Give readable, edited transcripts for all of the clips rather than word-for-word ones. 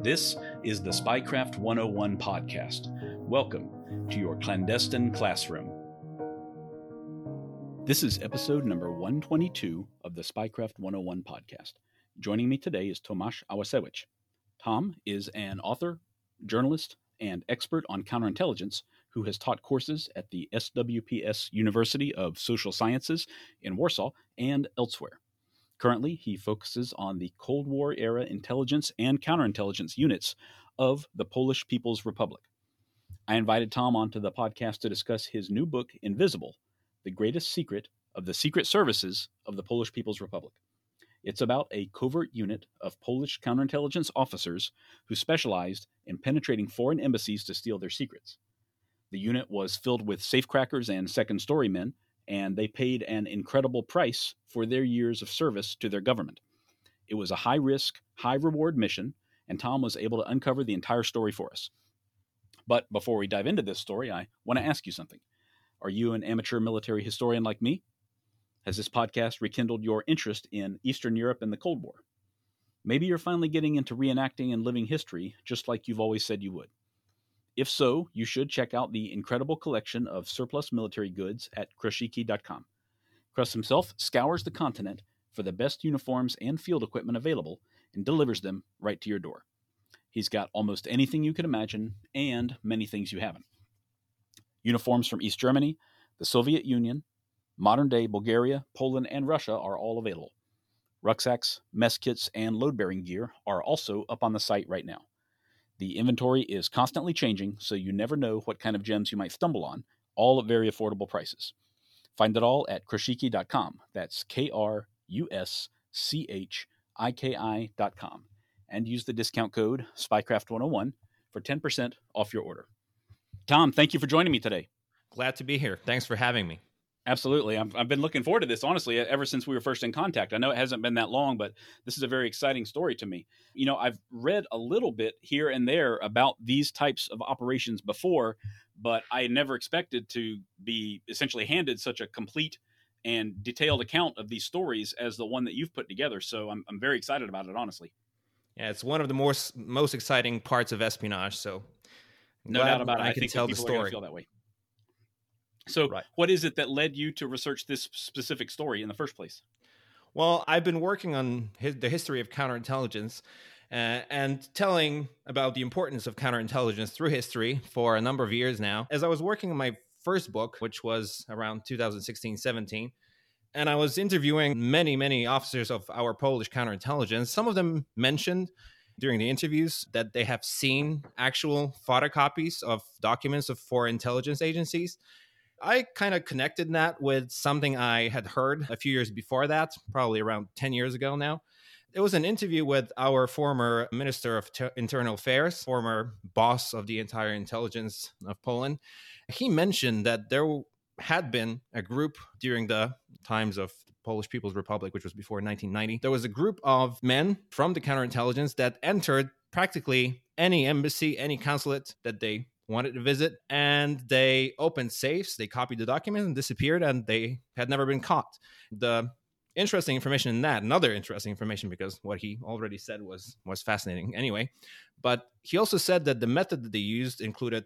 This is the Spycraft 101 podcast. Welcome to your clandestine classroom. This is episode number 122 of the Spycraft 101 podcast. Joining me today is Tomasz Awasewicz. Tom is an author, journalist, and expert on counterintelligence who has taught courses at the SWPS University of Social Sciences in Warsaw and elsewhere. Currently, he focuses on the Cold War-era intelligence and counterintelligence units of the Polish People's Republic. I invited Tom onto the podcast to discuss his new book, Invisible, The Greatest Secret of the Secret Services of the Polish People's Republic. It's about a covert unit of Polish counterintelligence officers who specialized in penetrating foreign embassies to steal their secrets. The unit was filled with safecrackers and second-story men, and they paid an incredible price for their years of service to their government. It was a high-risk, high-reward mission, and Tom was able to uncover the entire story for us. But before we dive into this story, I want to ask you something. Are you an amateur military historian like me? Has this podcast rekindled your interest in Eastern Europe and the Cold War? Maybe you're finally getting into reenacting and living history, just like you've always said you would. If so, you should check out the incredible collection of surplus military goods at Kruszyki.com. Krusz himself scours the continent for the best uniforms and field equipment available and delivers them right to your door. He's got almost anything you can imagine and many things you haven't. Uniforms from East Germany, the Soviet Union, modern-day Bulgaria, Poland, and Russia are all available. Rucksacks, mess kits, and load-bearing gear are also up on the site right now. The inventory is constantly changing, so you never know what kind of gems you might stumble on, all at very affordable prices. Find it all at Kruszyki.com. That's Kruszyki.com. And use the discount code SPYCRAFT101 for 10% off your order. Tom, thank you for joining me today. Glad to be here. Thanks for having me. Absolutely. I've been looking forward to this, honestly, ever since we were first in contact. I know it hasn't been that long, but this is a very exciting story to me. You know, I've read a little bit here and there about these types of operations before, but I never expected to be essentially handed such a complete and detailed account of these stories as the one that you've put together. So I'm very excited about it, honestly. Yeah, it's one of the most exciting parts of espionage. So no doubt about it. I can tell the story. Are gonna feel that way. So What is it that led you to research this specific story in the first place? Well, I've been working on the history of counterintelligence and telling about the importance of counterintelligence through history for a number of years now. As I was working on my first book, which was around 2016-17, and I was interviewing many officers of our Polish counterintelligence, some of them mentioned during the interviews that they have seen actual photocopies of documents of foreign intelligence agencies. I kind of connected that with something I had heard a few years before that, probably around 10 years ago now. It was an interview with our former Minister of Internal Affairs, former boss of the entire intelligence of Poland. He mentioned that there had been a group during the times of the Polish People's Republic, which was before 1990. There was a group of men from the counterintelligence that entered practically any embassy, any consulate that they wanted to visit, and they opened safes, they copied the document and disappeared, and they had never been caught. The interesting information in that, another interesting information, because what he already said was fascinating anyway, but he also said that the method that they used included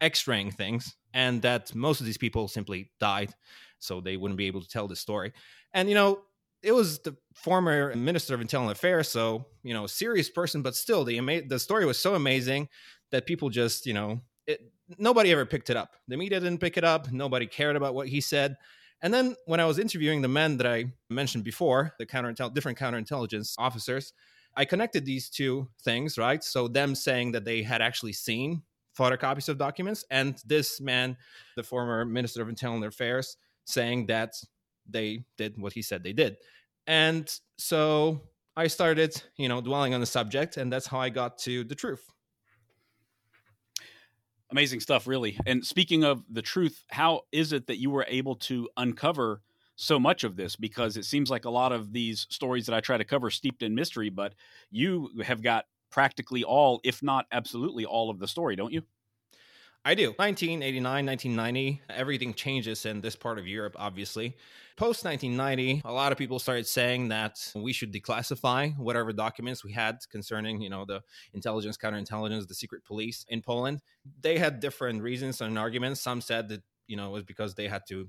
x-raying things, and that most of these people simply died, so they wouldn't be able to tell the story. And, you know, it was the former Minister of Internal Affairs, so, you know, serious person, but still, the story was so amazing that people just, you know, nobody ever picked it up. The media didn't pick it up. Nobody cared about what he said. And then when I was interviewing the men that I mentioned before, the different counterintelligence officers, I connected these two things, right? So them saying that they had actually seen photocopies of documents, and this man, the former Minister of Internal Affairs, saying that they did what he said they did. And so I started, dwelling on the subject, and that's how I got to the truth. Amazing stuff, really. And speaking of the truth, how is it that you were able to uncover so much of this? Because it seems like a lot of these stories that I try to cover steeped in mystery, but you have got practically all, if not absolutely all of the story, don't you? I do. 1989, 1990, everything changes in this part of Europe, obviously. Post 1990, a lot of people started saying that we should declassify whatever documents we had concerning, the intelligence, counterintelligence, the secret police in Poland. They had different reasons and arguments. Some said that, it was because they had to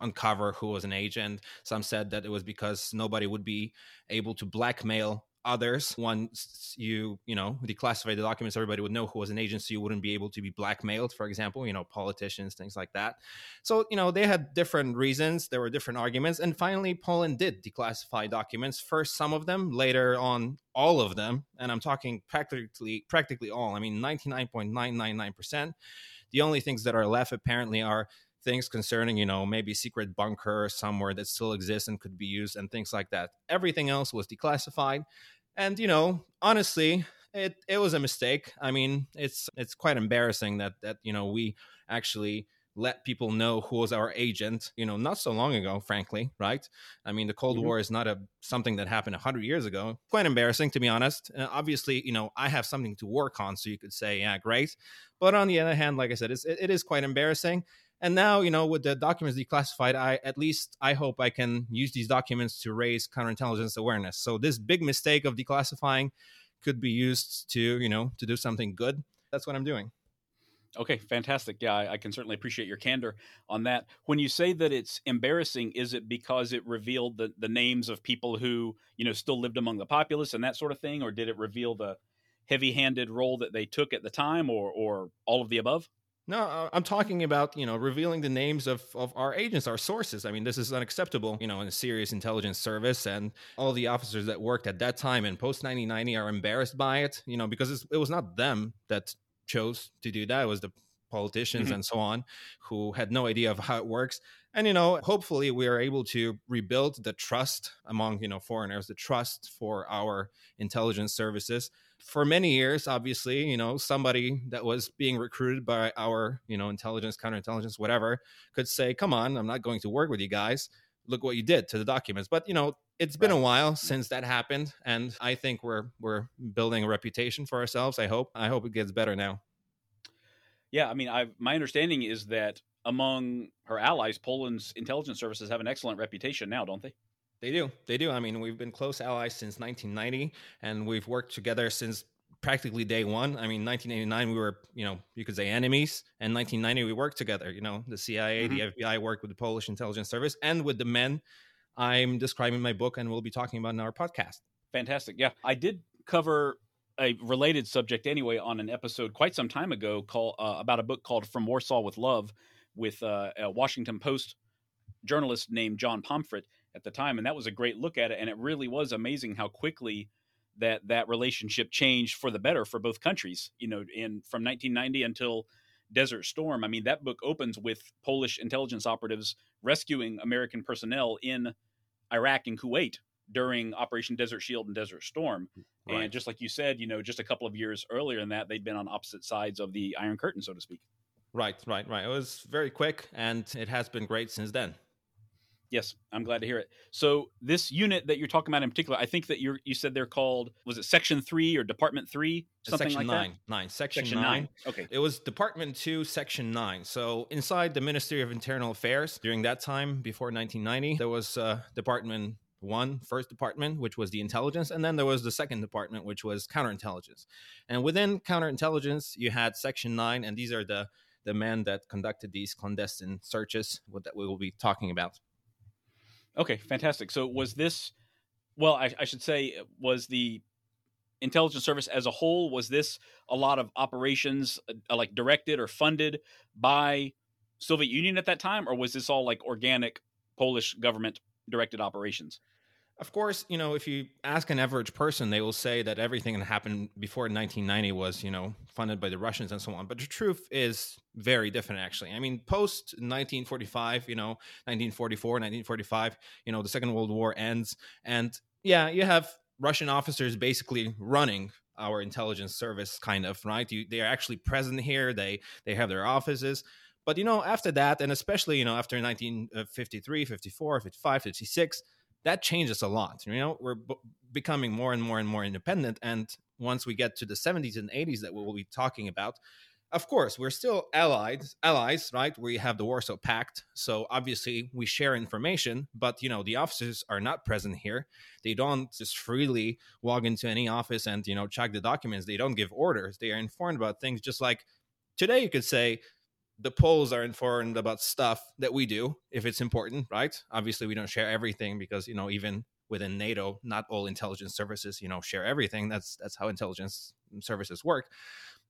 uncover who was an agent. Some said that it was because nobody would be able to blackmail others. Once you declassify the documents, everybody would know who was an agent, so you wouldn't be able to be blackmailed, for example, politicians, things like that. So, they had different reasons. There were different arguments. And finally, Poland did declassify documents, first some of them, later on all of them. And I'm talking practically all. 99.999%. The only things that are left apparently are things concerning, maybe secret bunker somewhere that still exists and could be used and things like that. Everything else was declassified. And, honestly, it was a mistake. It's quite embarrassing that we actually let people know who was our agent, not so long ago, frankly, right? The Cold War is not something that happened 100 years ago. Quite embarrassing, to be honest. Obviously, I have something to work on, so you could say, yeah, great. But on the other hand, like I said, it is quite embarrassing. And now, with the documents declassified, I hope I can use these documents to raise counterintelligence awareness. So this big mistake of declassifying could be used to do something good. That's what I'm doing. Okay, fantastic. Yeah, I can certainly appreciate your candor on that. When you say that it's embarrassing, is it because it revealed the names of people who, still lived among the populace and that sort of thing? Or did it reveal the heavy-handed role that they took at the time or all of the above? No, I'm talking about, revealing the names of our agents, our sources. This is unacceptable, in a serious intelligence service. And all the officers that worked at that time in post-1990 are embarrassed by it, because it was not them that chose to do that. It was the politicians and so on who had no idea of how it works. And, hopefully we are able to rebuild the trust among, foreigners, the trust for our intelligence services. For many years, obviously, somebody that was being recruited by our, intelligence, counterintelligence, whatever, could say, come on, I'm not going to work with you guys. Look what you did to the documents. But, it's been a while since that happened. And I think we're building a reputation for ourselves. I hope it gets better now. Yeah, my understanding is that among her allies, Poland's intelligence services have an excellent reputation now, don't they? They do. We've been close allies since 1990, and we've worked together since practically day one. 1989, we were, you could say enemies, and 1990, we worked together. The CIA, the FBI worked with the Polish intelligence service and with the men I'm describing in my book and we'll be talking about in our podcast. Fantastic. Yeah, I did cover a related subject anyway on an episode quite some time ago about a book called From Warsaw with Love with a Washington Post journalist named John Pomfret at the time. And that was a great look at it. And it really was amazing how quickly that relationship changed for the better for both countries, and from 1990 until Desert Storm. That book opens with Polish intelligence operatives rescuing American personnel in Iraq and Kuwait during Operation Desert Shield and Desert Storm. Right. And just like you said, just a couple of years earlier than that, they'd been on opposite sides of the Iron Curtain, so to speak. Right. It was very quick, and it has been great since then. Yes, I'm glad to hear it. So this unit that you're talking about in particular, I think that you said they're called, was it Section 3 or Department 3? Something Section like nine, that? Nine. Section 9. Okay. It was Department 2, Section 9. So inside the Ministry of Internal Affairs, during that time, before 1990, there was Department 1, first department, which was the intelligence, and then there was the second department, which was counterintelligence. And within counterintelligence, you had Section 9, and these are the men that conducted these clandestine searches that we will be talking about. Okay, fantastic. So was this, well, I should say, was the intelligence service as a whole, was this a lot of operations like directed or funded by Soviet Union at that time? Or was this all like organic Polish government directed operations? Of course, if you ask an average person, they will say that everything that happened before 1990 was, funded by the Russians and so on. But the truth is very different, actually. Post 1945, 1944, 1945, the Second World War ends. And yeah, you have Russian officers basically running our intelligence service, kind of, right? They are actually present here. They have their offices. But, you know, after that, and especially, you know, after 1953, 54, 55, 56, that changes a lot. You know, we're becoming more and more and more independent. And once we get to the 70s and 80s that we will be talking about, of course, we're still allies, right? We have the Warsaw Pact. So obviously we share information, but, you know, the officers are not present here. They don't just freely walk into any office and, you know, check the documents. They don't give orders. They are informed about things. Just like today, you could say the Poles are informed about stuff that we do if it's important, right? Obviously, we don't share everything because, you know, even within NATO, not all intelligence services, you know, share everything. That's how intelligence services work.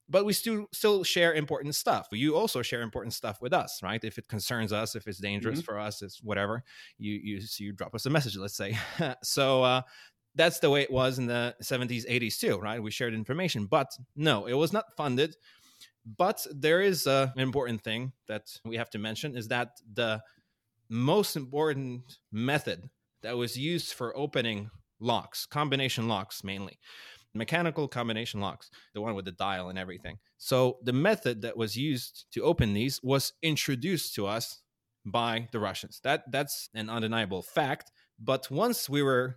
But we still share important stuff. You also share important stuff with us, right? If it concerns us, if it's dangerous for us, it's whatever. You drop us a message, let's say. So that's the way it was in the 70s, 80s too, right? We shared information. But no, it was not funded. But there is an important thing that we have to mention is that the most important method that was used for opening locks, combination locks mainly, mechanical combination locks, the one with the dial and everything. So the method that was used to open these was introduced to us by the Russians. That's an undeniable fact. But once we were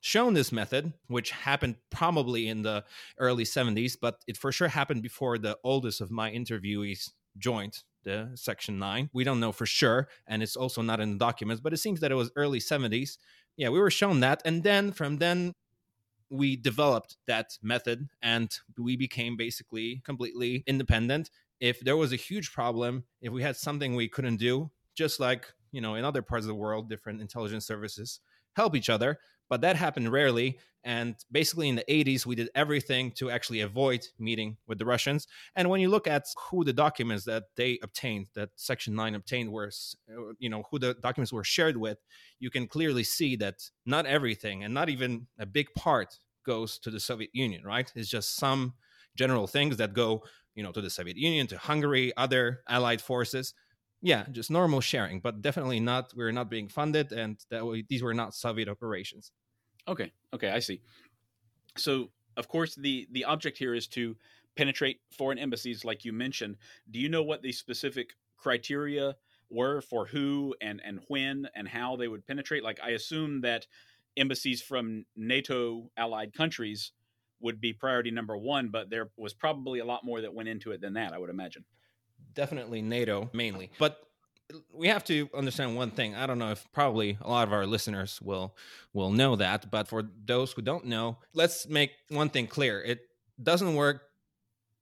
shown this method, which happened probably in the early 70s, but it for sure happened before the oldest of my interviewees joined the Section 9. We don't know for sure, and it's also not in the documents, but it seems that it was early 70s. Yeah, we were shown that. And then from then, we developed that method and we became basically completely independent. If there was a huge problem, if we had something we couldn't do, just like, you know, in other parts of the world, different intelligence services help each other. But that happened rarely. And basically in the 80s, we did everything to actually avoid meeting with the Russians. And when you look at who the documents that they obtained, that Section 9 obtained, were, you know, who the documents were shared with, you can clearly see that not everything and not even a big part goes to the Soviet Union, right? It's just some general things that go, you know, to the Soviet Union, to Hungary, other allied forces. Yeah, just normal sharing, but definitely not. We're not being funded, and these were not Soviet operations. Okay, I see. So, of course, the object here is to penetrate foreign embassies, like you mentioned. Do you know what the specific criteria were for who and when and how they would penetrate? Like, I assume that embassies from NATO allied countries would be priority number one, but there was probably a lot more that went into it than that, I would imagine. Definitely NATO mainly. But we have to understand one thing. I don't know if probably a lot of our listeners will know that. But for those who don't know, let's make one thing clear. It doesn't work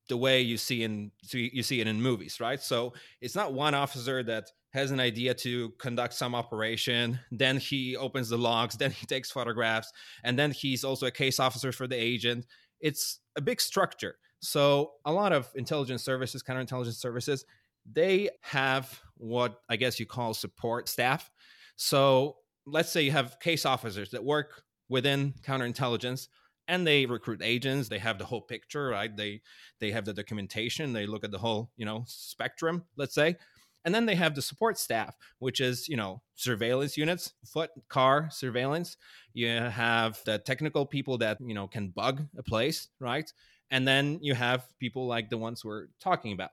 the way you see it in movies, right? So it's not one officer that has an idea to conduct some operation, then he opens the logs, then he takes photographs, and then he's also a case officer for the agent. It's a big structure. So a lot of intelligence services, counterintelligence services, they have what I guess you call support staff. So let's say you have case officers that work within counterintelligence and they recruit agents. They have the whole picture, right? They have the documentation. They look at the whole, you know, spectrum, let's say. And then they have the support staff, which is, you know, surveillance units, foot, car surveillance. You have the technical people that, you know, can bug a place, right? And then you have people like the ones we're talking about.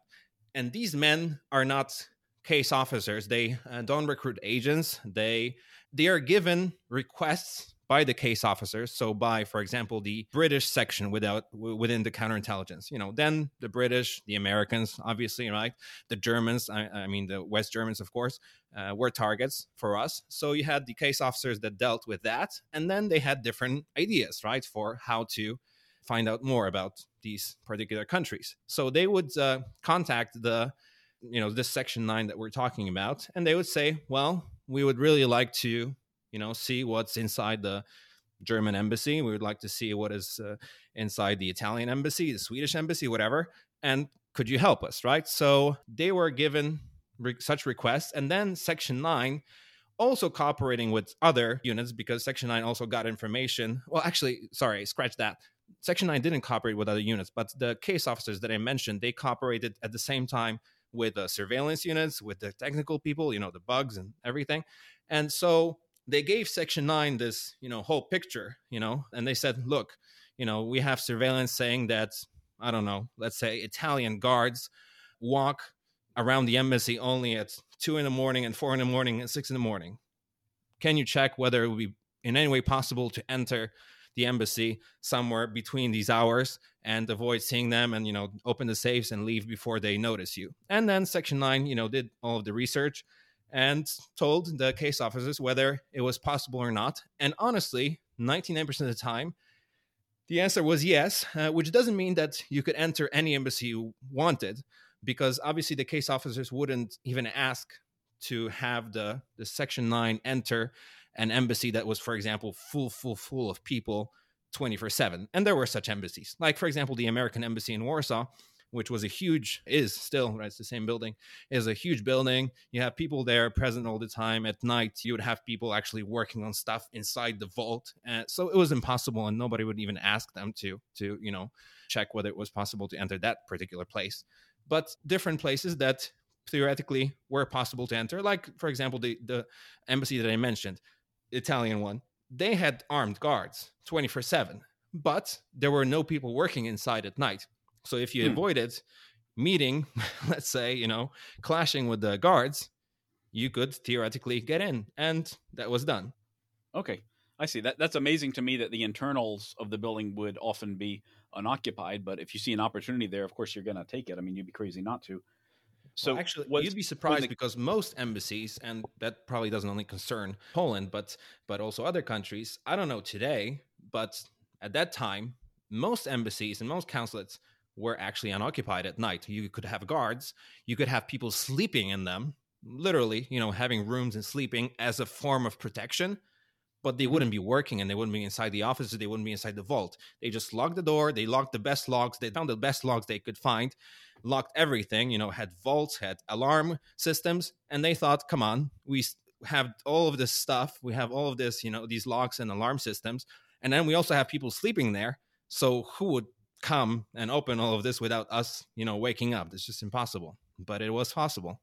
And these men are not case officers. They don't recruit agents. They are given requests by the case officers. So by, for example, the British section within the counterintelligence, you know, then the British, the Americans, obviously, right? The Germans, I mean, the West Germans, of course, were targets for us. So you had the case officers that dealt with that. And then they had different ideas, right, for how to find out more about these particular countries. So they would contact the, you know, this Section 9 that we're talking about. And they would say, well, we would really like to, you know, see what's inside the German embassy. We would like to see what is inside the Italian embassy, the Swedish embassy, whatever. And could you help us, right? So they were given such requests. And then Section 9, also cooperating with other units, because Section 9 also got information. Well, actually, sorry, scratch that. Section 9 didn't cooperate with other units, but the case officers that I mentioned, they cooperated at the same time with the surveillance units, with the technical people, you know, the bugs and everything. And so they gave Section 9 this, whole picture, and they said, look, we have surveillance saying that, I don't know, let's say Italian guards walk around the embassy only at 2 a.m. and 4 a.m. and 6 a.m. Can you check whether it would be in any way possible to enter the embassy somewhere between these hours and avoid seeing them and, open the safes and leave before they notice you? And then Section 9, did all of the research and told the case officers whether it was possible or not. And honestly, 99% of the time, the answer was yes, which doesn't mean that you could enter any embassy you wanted, because obviously the case officers wouldn't even ask to have the Section 9 enter an embassy that was, for example, full of people 24/7. And there were such embassies, like, for example, the American embassy in Warsaw, which was is still, it's the same building, is a huge building. You have people there present all the time. At night, you would have people actually working on stuff inside the vault. So it was impossible, and nobody would even ask them to check whether it was possible to enter that particular place. But different places that theoretically were possible to enter, like, for example, the embassy that I mentioned, Italian one, they had armed guards 24/7, but there were no people working inside at night. So if you avoided meeting, let's say, clashing with the guards, you could theoretically get in. And that was done. Okay, I see. That's amazing to me that the internals of the building would often be unoccupied. But if you see an opportunity there, of course, you're going to take it. I mean, you'd be crazy not to. So well, actually, you'd be surprised because most embassies, and that probably doesn't only concern Poland, but also other countries. I don't know today, but at that time, most embassies and most consulates were actually unoccupied at night. You could have guards, you could have people sleeping in them, literally, having rooms and sleeping as a form of protection, but they wouldn't be working and they wouldn't be inside the offices, they wouldn't be inside the vault. They just locked the door, they locked the best locks, they found the best locks they could find, locked everything, had vaults, had alarm systems, and they thought, come on, we have all of this stuff, we have all of this, these locks and alarm systems, and then we also have people sleeping there, so who would come and open all of this without us, waking up? It's just impossible, but it was possible.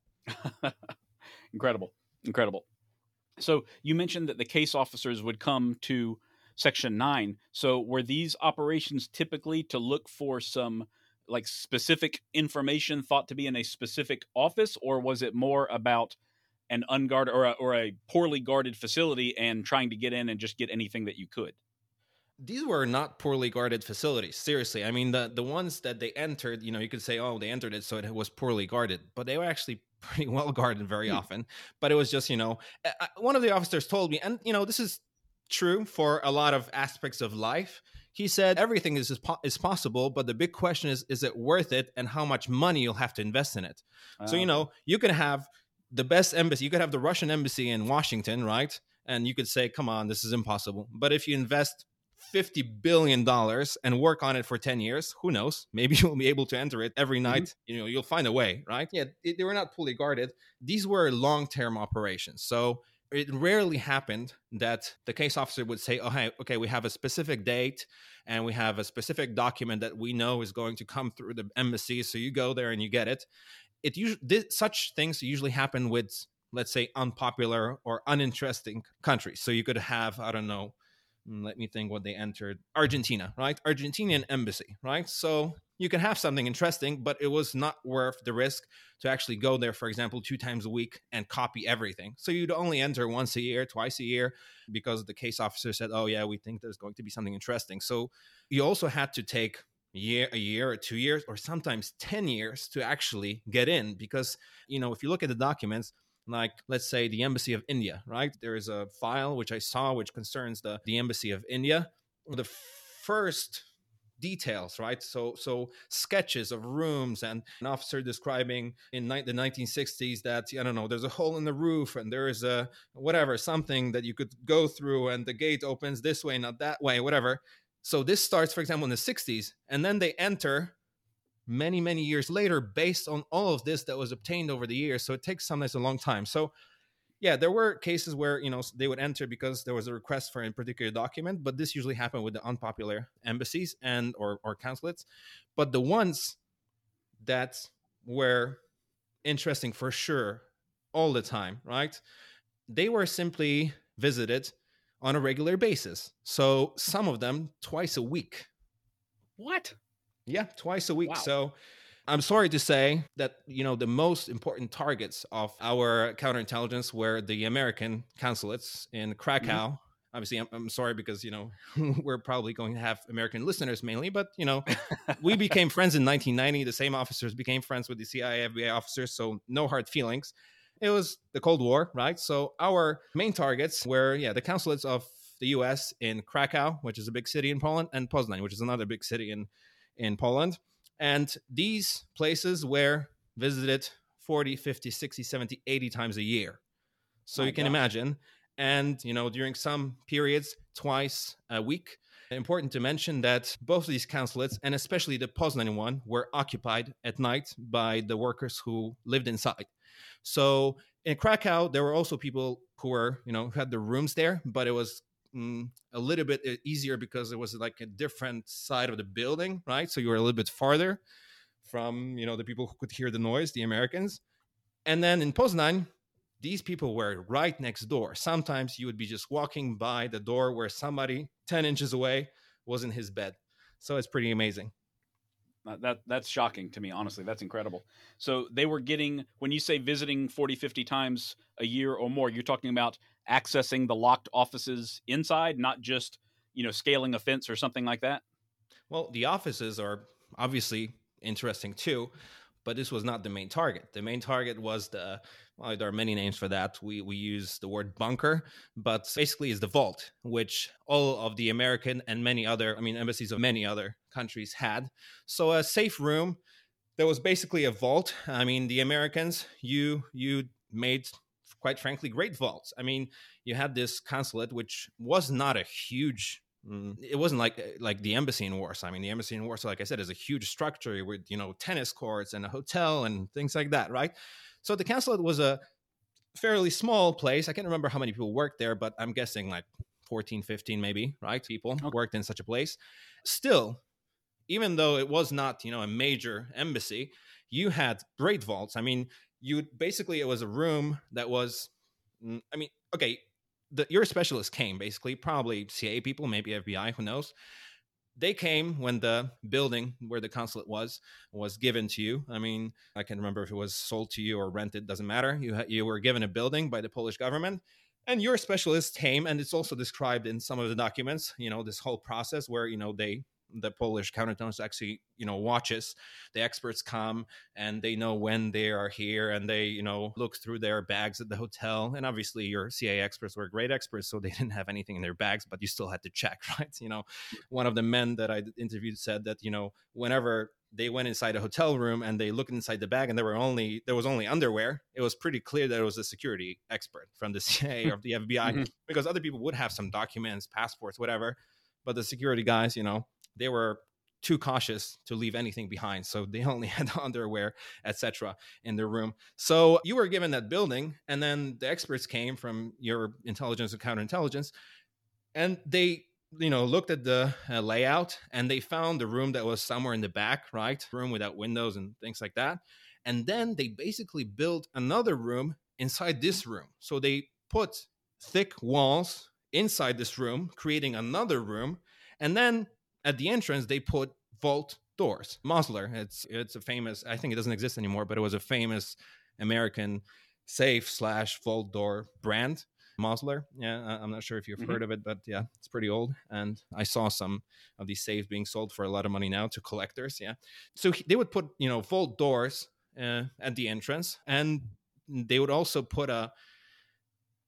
Incredible. So you mentioned that the case officers would come to Section 9. So were these operations typically to look for some like specific information thought to be in a specific office, or was it more about an unguarded or a poorly guarded facility and trying to get in and just get anything that you could? These were not poorly guarded facilities, seriously. I mean, the ones that they entered, you could say, oh, they entered it, so it was poorly guarded. But they were actually pretty well guarded very often. But it was just, one of the officers told me, and, this is true for a lot of aspects of life. He said, everything is possible, but the big question is it worth it, and how much money you'll have to invest in it? So, you could have the best embassy. You could have the Russian embassy in Washington, right? And you could say, come on, this is impossible. But if you invest $50 billion and work on it for 10 years, who knows, maybe you'll be able to enter it every night. You'll find a way, right? They were not fully guarded. These were long-term operations, so it rarely happened that the case officer would say, oh, hey, okay, we have a specific date and we have a specific document that we know is going to come through the embassy, so you go there and you get it. It usually, such things usually happen with, let's say, unpopular or uninteresting countries. So you could have, I don't know, let me think what they entered. Argentina, right? Argentinian embassy, right? So you can have something interesting, but it was not worth the risk to actually go there, for example, 2 times a week and copy everything. So you'd only enter once a year, twice a year, because the case officer said, oh yeah, we think there's going to be something interesting. So you also had to take a year or 2 years, or sometimes 10 years to actually get in. Because, if you look at the documents, like, let's say, the Embassy of India, right? There is a file which I saw, which concerns the Embassy of India. The first details, right? So sketches of rooms and an officer describing in the 1960s that, there's a hole in the roof and there is a whatever, something that you could go through and the gate opens this way, not that way, whatever. So this starts, for example, in the 60s, and then they enter many, many years later, based on all of this that was obtained over the years. So it takes sometimes a long time. So yeah, there were cases where, they would enter because there was a request for a particular document, but this usually happened with the unpopular embassies and or consulates. But the ones that were interesting for sure all the time, right? They were simply visited on a regular basis. So some of them twice a week. What? Yeah, twice a week. Wow. So I'm sorry to say that, you know, the most important targets of our counterintelligence were the American consulates in Krakow. Mm-hmm. Obviously, I'm sorry because, you know, we're probably going to have American listeners mainly, but, you know, we became friends in 1990. The same officers became friends with the CIA, FBI officers, so no hard feelings. It was the Cold War, right? So our main targets were, yeah, the consulates of the U.S. in Krakow, which is a big city in Poland, and Poznań, which is another big city in Poland. And these places were visited 40, 50, 60, 70, 80 times a year. So you can imagine. And, you know, during some periods, twice a week. Important to mention that both of these consulates, and especially the Poznań one, were occupied at night by the workers who lived inside. So in Krakow, there were also people who were, you know, who had the rooms there, but it was a little bit easier because it was like a different side of the building, right? So you were a little bit farther from, you know, the people who could hear the noise, the Americans. And then in Poznań, these people were right next door. Sometimes you would be just walking by the door where somebody 10 inches away was in his bed. So it's pretty amazing. That's shocking to me, honestly. That's incredible. So they were getting, when you say visiting 40, 50 times a year or more, you're talking about accessing the locked offices inside, not just, you know, scaling a fence or something like that? Well, the offices are obviously interesting too, but this was not the main target. The main target was the, well, there are many names for that. We use the word bunker, but basically it's the vault, which all of the American and many other, I mean, embassies of many other countries had. So a safe room, there was basically a vault. I mean, the Americans, you made, quite frankly, great vaults. I mean, you had this consulate, which was not a huge, it wasn't like the embassy in Warsaw. I mean, the embassy in Warsaw, like I said, is a huge structure with, you know, tennis courts and a hotel and things like that, right? So the consulate was a fairly small place. I can't remember how many people worked there, but I'm guessing like 14, 15 maybe, right? People worked in such a place. Still, even though it was not, you know, a major embassy, you had great vaults. I mean, it was a room that was, I mean, okay, your specialist came, basically, probably CIA people, maybe FBI, who knows. They came when the building where the consulate was given to you. I mean, I can't remember if it was sold to you or rented, doesn't matter. You were given a building by the Polish government, and your specialist came, and it's also described in some of the documents, you know, this whole process where, you know, the Polish counterintelligence actually, you know, watches. The experts come and they know when they are here and they, you know, look through their bags at the hotel. And obviously your CIA experts were great experts, so they didn't have anything in their bags, but you still had to check, right? You know, one of the men that I interviewed said that, you know, whenever they went inside a hotel room and they looked inside the bag and there was only underwear, it was pretty clear that it was a security expert from the CIA or the FBI, mm-hmm. because other people would have some documents, passports, whatever, but the security guys, you know, they were too cautious to leave anything behind. So they only had underwear, etc., in their room. So you were given that building, and then the experts came from your intelligence and counterintelligence, and they, you know, looked at the layout, and they found the room that was somewhere in the back, right? Room without windows and things like that. And then they basically built another room inside this room. So they put thick walls inside this room, creating another room, and then at the entrance, they put vault doors. Mosler, it's a famous, I think it doesn't exist anymore, but it was a famous American safe/vault door brand, Mosler. Yeah, I'm not sure if you've mm-hmm. heard of it, but yeah, it's pretty old. And I saw some of these safes being sold for a lot of money now to collectors, yeah. So they would put, you know, vault doors at the entrance, and they would also put a,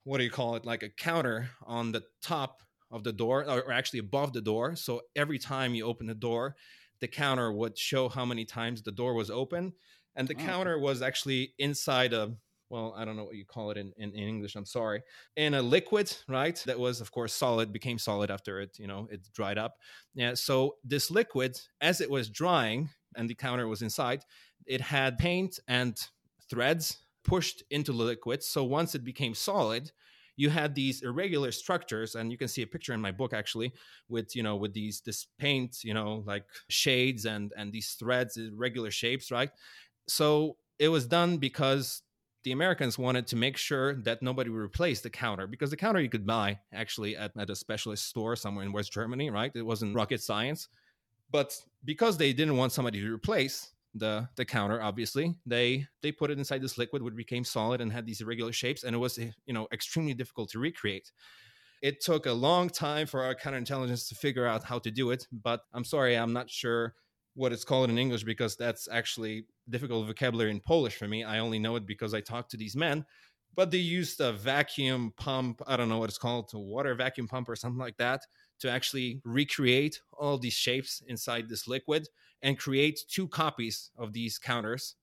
what do you call it, like a counter on the top of the door, or actually above the door. So every time you open the door, the counter would show how many times the door was open. And the counter was actually inside a, well, I don't know what you call it in English, I'm sorry, in a liquid, right? That was, of course, solid, became solid after it, you know, it dried up. Yeah. So this liquid, as it was drying and the counter was inside, it had paint and threads pushed into the liquid. So once it became solid, you had these irregular structures, and you can see a picture in my book actually with, you know, with this paint, you know, like shades and these threads, irregular shapes, right? So it was done because the Americans wanted to make sure that nobody would replace the counter, because the counter you could buy actually at a specialist store somewhere in West Germany, right? It wasn't rocket science. But because they didn't want somebody to replace the counter, obviously, they put it inside this liquid, which became solid and had these irregular shapes. And it was, extremely difficult to recreate. It took a long time for our counterintelligence to figure out how to do it. But I'm sorry, I'm not sure what it's called in English, because that's actually difficult vocabulary in Polish for me. I only know it because I talked to these men. But they used a vacuum pump, I don't know what it's called, a water vacuum pump or something like that, to actually recreate all these shapes inside this liquid and create two copies of these counters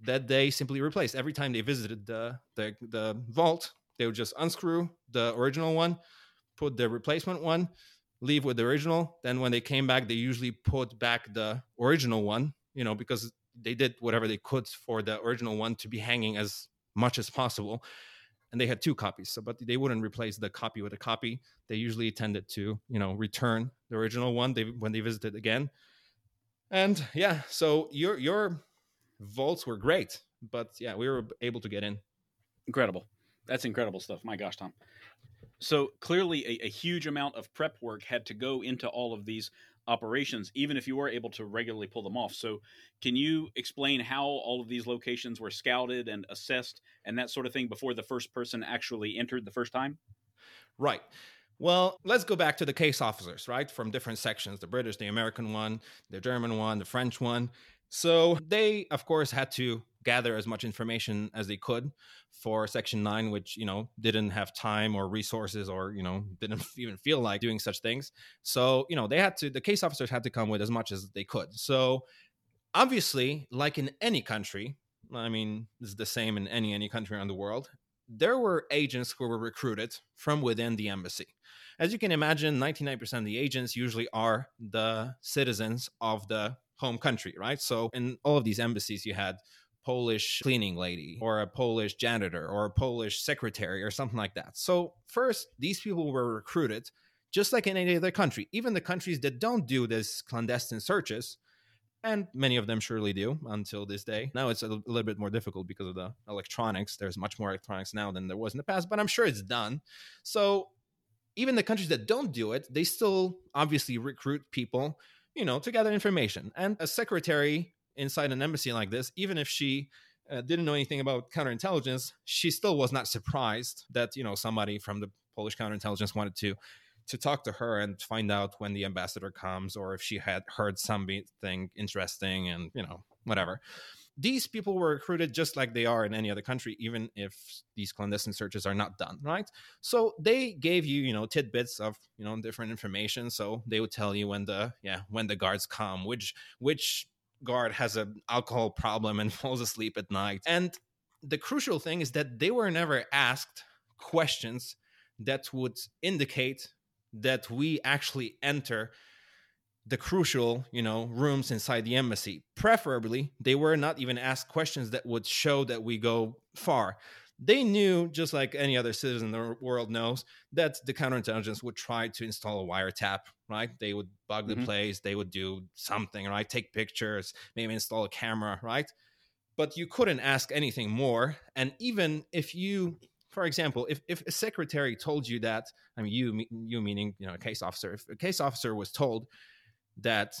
that they simply replaced. Every time they visited the vault, they would just unscrew the original one, put the replacement one, leave with the original. Then when they came back, they usually put back the original one, because they did whatever they could for the original one to be hanging as much as possible. And they had two copies. So, but they wouldn't replace the copy with a copy. They usually tended to, return the original one when they visited again. And yeah, so your vaults were great, but yeah, we were able to get in. Incredible. That's incredible stuff. My gosh, Tom. So clearly a huge amount of prep work had to go into all of these operations, even if you were able to regularly pull them off. So can you explain how all of these locations were scouted and assessed and that sort of thing before the first person actually entered the first time? Right. Well, let's go back to the case officers, right? From different sections, the British, the American one, the German one, the French one. So they, of course, had to gather as much information as they could for Section 9, which, didn't have time or resources or, didn't even feel like doing such things. So, the case officers had to come with as much as they could. So obviously, like in any country, I mean, it's the same in any country around the world, there were agents who were recruited from within the embassy. As you can imagine, 99% of the agents usually are the citizens of the home country, right? So in all of these embassies, you had Polish cleaning lady or a Polish janitor or a Polish secretary or something like that. So first, these people were recruited just like in any other country, even the countries that don't do this clandestine searches. And many of them surely do until this day. Now it's a little bit more difficult because of the electronics. There's much more electronics now than there was in the past, but I'm sure it's done. So even the countries that don't do it, they still obviously recruit people, to gather information. And a secretary inside an embassy like this, even if she didn't know anything about counterintelligence, she still was not surprised that, somebody from the Polish counterintelligence wanted to talk to her and find out when the ambassador comes or if she had heard something interesting and, whatever. These people were recruited just like they are in any other country, even if these clandestine searches are not done, right? So they gave you, tidbits of, different information. So they would tell you when the guards come, which guard has an alcohol problem and falls asleep at night. And the crucial thing is that they were never asked questions that would indicate that we actually enter the crucial, rooms inside the embassy. Preferably, they were not even asked questions that would show that we go far. They knew, just like any other citizen in the world knows, that the counterintelligence would try to install a wiretap, right? They would bug the place, they would do something, right? Take pictures, maybe install a camera, right? But you couldn't ask anything more. And even if you, for example, if a secretary told you that, I mean, you meaning, a case officer, if a case officer was told that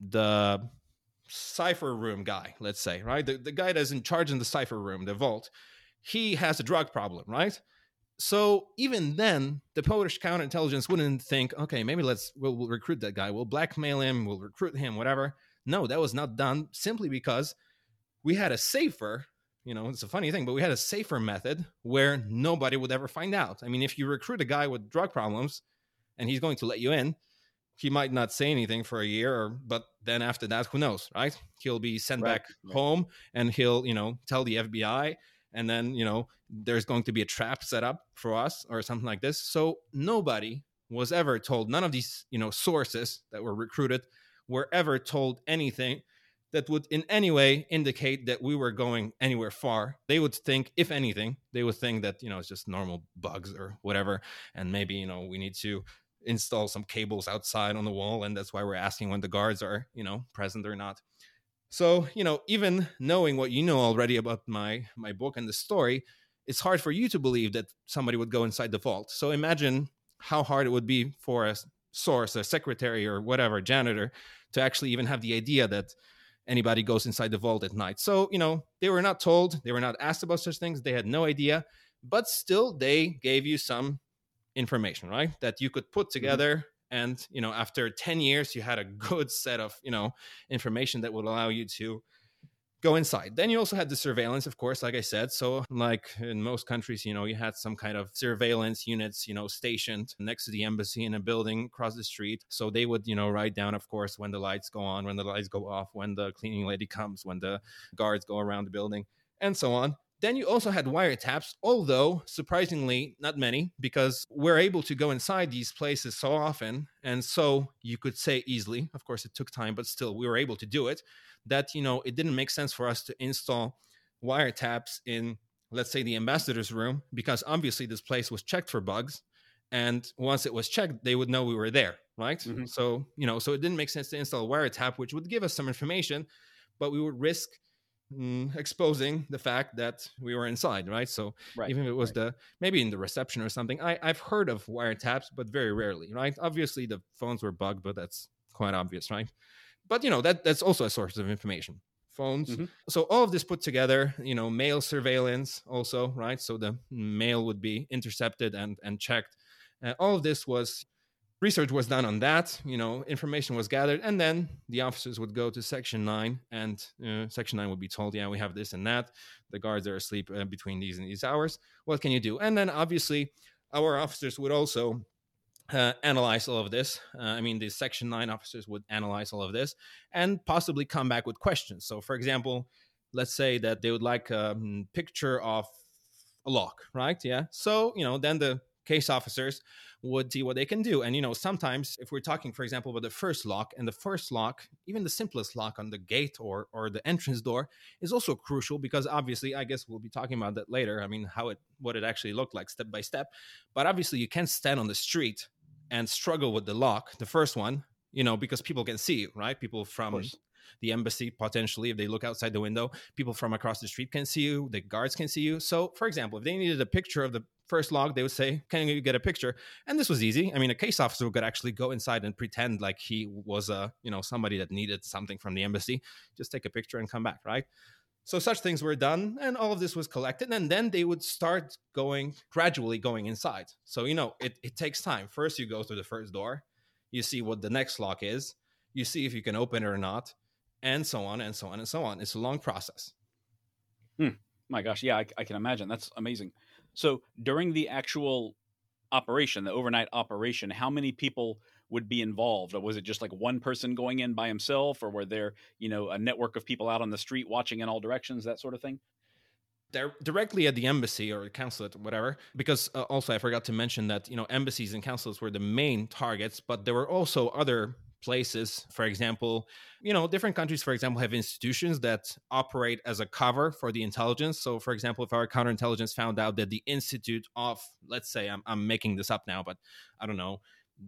the cipher room guy, let's say, right? The guy that's in charge in the cipher room, the vault, he has a drug problem, right? So even then, the Polish counterintelligence wouldn't think, okay, maybe we'll recruit that guy. We'll blackmail him. We'll recruit him, whatever. No, that was not done simply because we had a safer, it's a funny thing, but we had a safer method where nobody would ever find out. I mean, if you recruit a guy with drug problems and he's going to let you in, he might not say anything for a year, but then after that, who knows, right? He'll be sent back home and he'll, tell the FBI. And then, there's going to be a trap set up for us or something like this. So nobody was ever told, none of these, sources that were recruited were ever told anything that would in any way indicate that we were going anywhere far. They would think, if anything, that, it's just normal bugs or whatever. And maybe, we need to install some cables outside on the wall. And that's why we're asking when the guards are, present or not. So, you know, even knowing what you know already about my book and the story, it's hard for you to believe that somebody would go inside the vault. So imagine how hard it would be for a source, a secretary or whatever, janitor, to actually even have the idea that anybody goes inside the vault at night. So, you know, they were not told, they were not asked about such things, they had no idea, but still they gave you some information, right? That you could put together. Mm-hmm. And, you know, after 10 years, you had a good set of, you know, information that would allow you to go inside. Then you also had the surveillance, of course, like I said. So like in most countries, you know, you had some kind of surveillance units, you know, stationed next to the embassy in a building across the street. So they would, you know, write down, of course, when the lights go on, when the lights go off, when the cleaning lady comes, when the guards go around the building, and so on. Then you also had wiretaps, although surprisingly not many, because we're able to go inside these places so often. And so you could say easily, of course it took time, but still we were able to do it, that, you know, it didn't make sense for us to install wiretaps in, let's say, the ambassador's room, because obviously this place was checked for bugs. And once it was checked, they would know we were there, right? Mm-hmm. So, you know, so it didn't make sense to install a wiretap, which would give us some information, but we would risk exposing the fact that we were inside, right? So even if it was the maybe in the reception or something, I've heard of wiretaps, but very rarely, right? Obviously the phones were bugged, but that's quite obvious, right? But you know, that's also a source of information. Phones. Mm-hmm. So all of this put together, you know, mail surveillance also, right? So the mail would be intercepted and checked. All of this was research was done on that, you know, information was gathered, and then the officers would go to Section 9, and Section 9 would be told, yeah, we have this and that. The guards are asleep between these and these hours. What can you do? And then obviously our officers would also analyze all of this. I mean, the Section 9 officers would analyze all of this and possibly come back with questions. So for example, let's say that they would like a picture of a lock, right? Yeah. So, you know, then the case officers would see what they can do. And, you know, sometimes if we're talking, for example, about the first lock, even the simplest lock on the gate or the entrance door is also crucial, because obviously, I guess we'll be talking about that later. I mean, what it actually looked like step by step. But obviously you can't stand on the street and struggle with the lock, the first one, you know, because people can see you, right? People from the embassy, potentially, if they look outside the window, people from across the street can see you, the guards can see you. So for example, if they needed a picture of the first log, they would say, can you get a picture? And this was easy. I mean, a case officer could actually go inside and pretend like he was somebody that needed something from the embassy, just take a picture and come back, right? So such things were done, and all of this was collected, and then they would start gradually going inside. So, you know, it takes time. First, you go through the first door, you see what the next lock is, you see if you can open it or not, and so on and so on and so on. It's a long process. My gosh, yeah, I can imagine. That's amazing. So during the actual operation, the overnight operation, how many people would be involved? Or was it just like one person going in by himself? Or were there, you know, a network of people out on the street watching in all directions, that sort of thing? They're directly at the embassy or the consulate or whatever, because also I forgot to mention that, you know, embassies and consulates were the main targets, but there were also other places. For example, you know, different countries, for example, have institutions that operate as a cover for the intelligence. So for example, if our counterintelligence found out that the Institute of, let's say, I'm making this up now, but I don't know,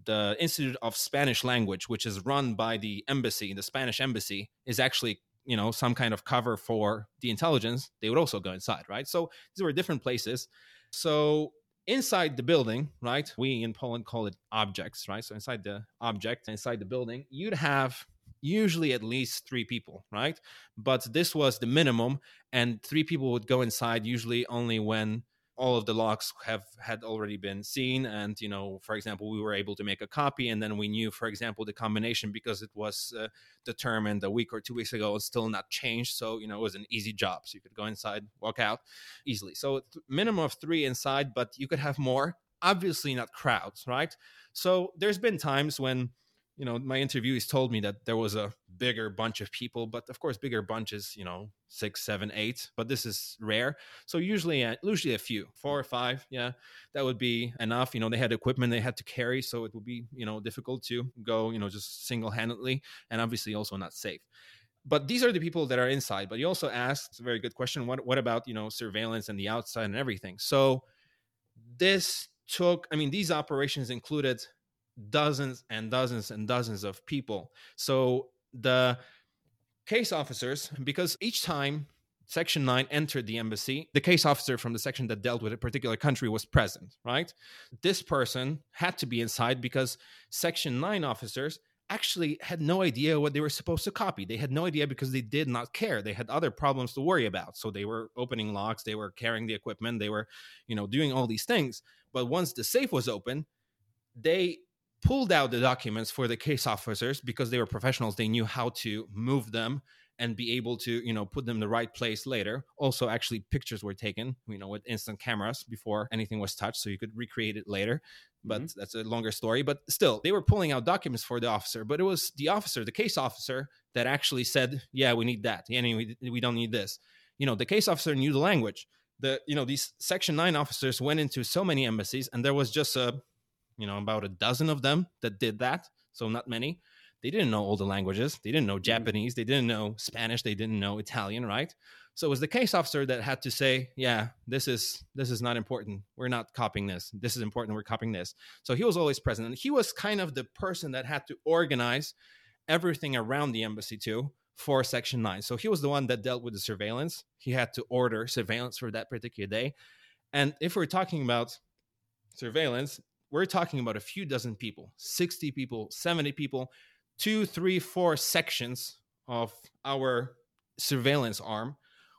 the Institute of Spanish Language, which is run by the embassy, the Spanish embassy, is actually, you know, some kind of cover for the intelligence, they would also go inside, right? So these were different places. So inside the building, right? We in Poland call it objects, right? So inside the object, inside the building, you'd have usually at least 3 people, right? But this was the minimum, and 3 people would go inside usually only when all of the locks had already been seen. And, you know, for example, we were able to make a copy, and then we knew, for example, the combination, because it was determined a week or 2 weeks ago, it's still not changed. So, you know, it was an easy job. So you could go inside, walk out easily. So minimum of 3 inside, but you could have more, obviously not crowds, right? So there's been times when, you know, my interviewees told me that there was a bigger bunch of people, but of course, bigger bunches, you know, 6, 7, 8, but this is rare. So usually a few, 4 or 5. Yeah, that would be enough. You know, they had equipment they had to carry, so it would be, you know, difficult to go, you know, just single-handedly, and obviously also not safe. But these are the people that are inside. But you also asked a very good question. What about, you know, surveillance and the outside and everything? So this took, I mean, these operations included dozens and dozens and dozens of people. So the case officers, because each time Section 9 entered the embassy, the case officer from the section that dealt with a particular country was present, right? This person had to be inside because Section 9 officers actually had no idea what they were supposed to copy. They had no idea because they did not care. They had other problems to worry about. So they were opening locks, they were carrying the equipment, they were, doing all these things. But once the safe was open, they pulled out the documents for the case officers because they were professionals. They knew how to move them and be able to, put them in the right place later. Also, actually, pictures were taken, with instant cameras before anything was touched, so you could recreate it later. But that's a longer story. But still, they were pulling out documents for the officer. But it was the officer, the case officer, that actually said, yeah, we need that. Anyway, we don't need this. The case officer knew the language. These Section 9 officers went into so many embassies, and there was just about a dozen of them that did that. So not many. They didn't know all the languages. They didn't know Japanese. They didn't know Spanish. They didn't know Italian, right? So it was the case officer that had to say, yeah, this is not important. We're not copying this. This is important. We're copying this. So he was always present. And he was kind of the person that had to organize everything around the embassy too for Section 9. So he was the one that dealt with the surveillance. He had to order surveillance for that particular day. And if we're talking about surveillance, we're talking about a few dozen people, 60 people, 70 people, 2, 3, 4 sections of our surveillance arm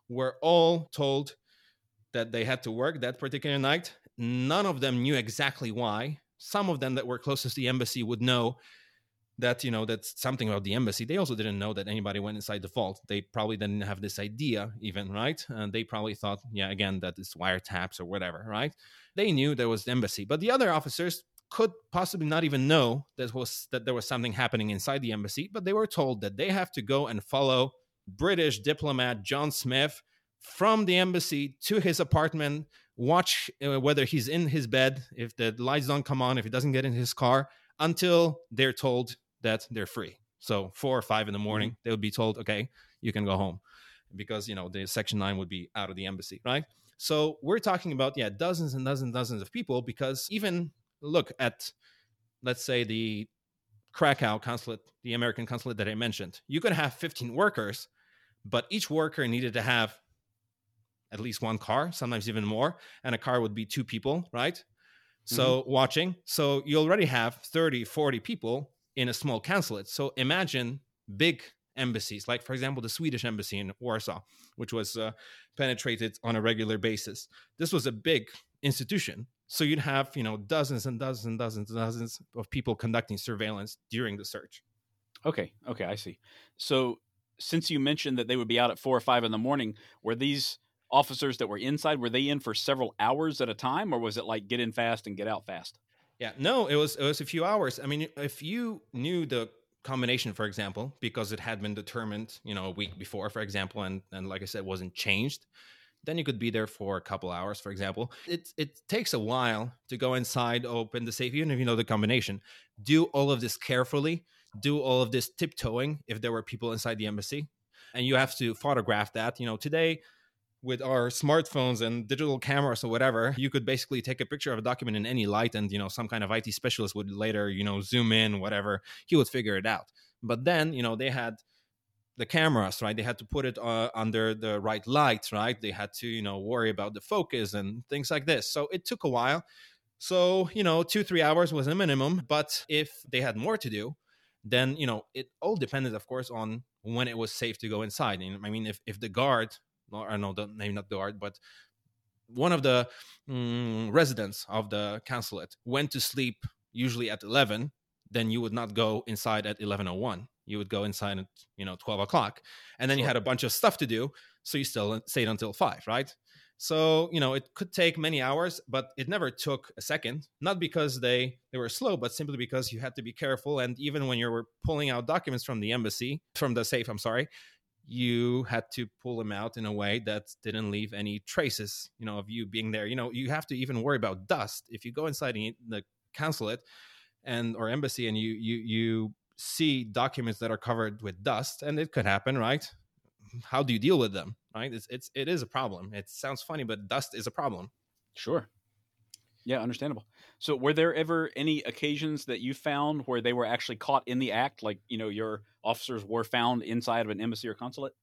were all told that they had to work that particular night. None of them knew exactly why. Some of them that were closest to the embassy would know that, that's something about the embassy. They also didn't know that anybody went inside the vault. They probably didn't have this idea even, right? And they probably thought, that it's wiretaps or whatever, right? They knew there was the embassy. But the other officers could possibly not even know that there was something happening inside the embassy, but they were told that they have to go and follow British diplomat John Smith from the embassy to his apartment, watch whether he's in his bed, if the lights don't come on, if he doesn't get in his car, until they're told that they're free. So 4 or 5 in the morning, they would be told, okay, you can go home, because, the Section 9 would be out of the embassy, right? So we're talking about, dozens and dozens and dozens of people, because even look at, let's say, the Krakow consulate, the American consulate that I mentioned. You could have 15 workers, but each worker needed to have at least one car, sometimes even more, and a car would be 2 people, right? So watching. So you already have 30, 40 people in a small consulate. So imagine big embassies, like, for example, the Swedish embassy in Warsaw, which was penetrated on a regular basis. This was a big institution. So you'd have, dozens and dozens and dozens and dozens of people conducting surveillance during the search. Okay, I see. So since you mentioned that they would be out at 4 or 5 in the morning, were these officers that were inside, were they in for several hours at a time, or was it like get in fast and get out fast? Yeah, no, it was a few hours. I mean, if you knew the combination, for example, because it had been determined, a week before, for example, and like I said, wasn't changed, then you could be there for a couple hours, for example. It takes a while to go inside, open the safe, even if you know the combination. Do all of this carefully. Do all of this tiptoeing if there were people inside the embassy. And you have to photograph that. Today, with our smartphones and digital cameras or whatever, you could basically take a picture of a document in any light, and, some kind of IT specialist would later, zoom in, whatever. He would figure it out. But then, they had the cameras, right? They had to put it under the right light, right? They had to, worry about the focus and things like this. So it took a while. So, 2-3 hours was a minimum. But if they had more to do, then, it all depended, of course, on when it was safe to go inside. I mean, if the guard, or no, maybe not the guard, but one of the residents of the consulate went to sleep usually at 11, then you would not go inside at 11:01. You would go inside at, 12 o'clock. And then you had a bunch of stuff to do. So you still stayed until 5, right? So, it could take many hours, but it never took a second. Not because they were slow, but simply because you had to be careful. And even when you were pulling out documents from the safe, you had to pull them out in a way that didn't leave any traces, of you being there. You have to even worry about dust. If you go inside the consulate or embassy and you see documents that are covered with dust, and it could happen, right? How do you deal with them, right? It is a problem. It sounds funny, but dust is a problem. Sure. Yeah, understandable. So were there ever any occasions that you found where they were actually caught in the act? Like, you know, your officers were found inside of an embassy or consulate?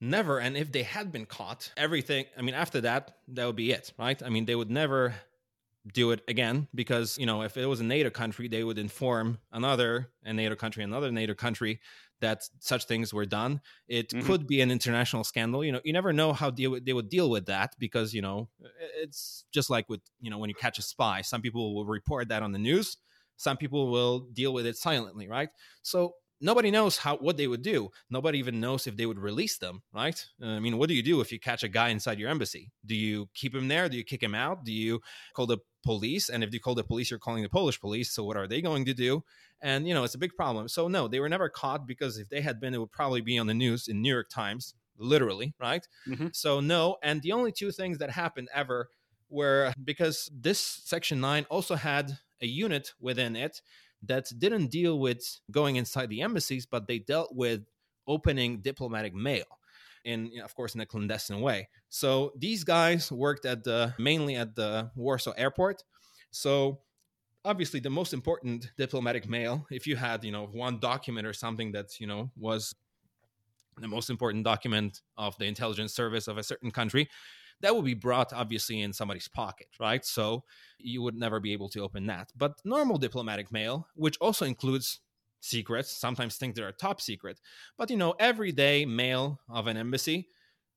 Never. And if they had been caught, everything, I mean, after that, that would be it, right? I mean, they would never do it again because, you know, if it was a NATO country, they would inform another NATO country that such things were done. It could be an international scandal. You know, you never know how they would deal with that because, you know, it's just like with, you know, when you catch a spy, some people will report that on the news. Some people will deal with it silently, right? So nobody knows what they would do. Nobody even knows if they would release them, right? I mean, what do you do if you catch a guy inside your embassy? Do you keep him there? Do you kick him out? Do you call the police? And if you call the police, you're calling the Polish police. So what are they going to do? And, you know, it's a big problem. So no, they were never caught because if they had been, it would probably be on the news in New York Times, literally, right? Mm-hmm. So no. And the only two things that happened ever were because this Section 9 also had a unit within it that didn't deal with going inside the embassies, but they dealt with opening diplomatic mail in, you know, of course, in a clandestine way. So these guys worked at mainly at the Warsaw airport. So obviously the most important diplomatic mail, if you had, you know, one document or something that, you know, was the most important document of the intelligence service of a certain country, that would be brought, obviously, in somebody's pocket, right? So you would never be able to open that. But normal diplomatic mail, which also includes secrets, sometimes things that are top secret, but, you know, everyday mail of an embassy,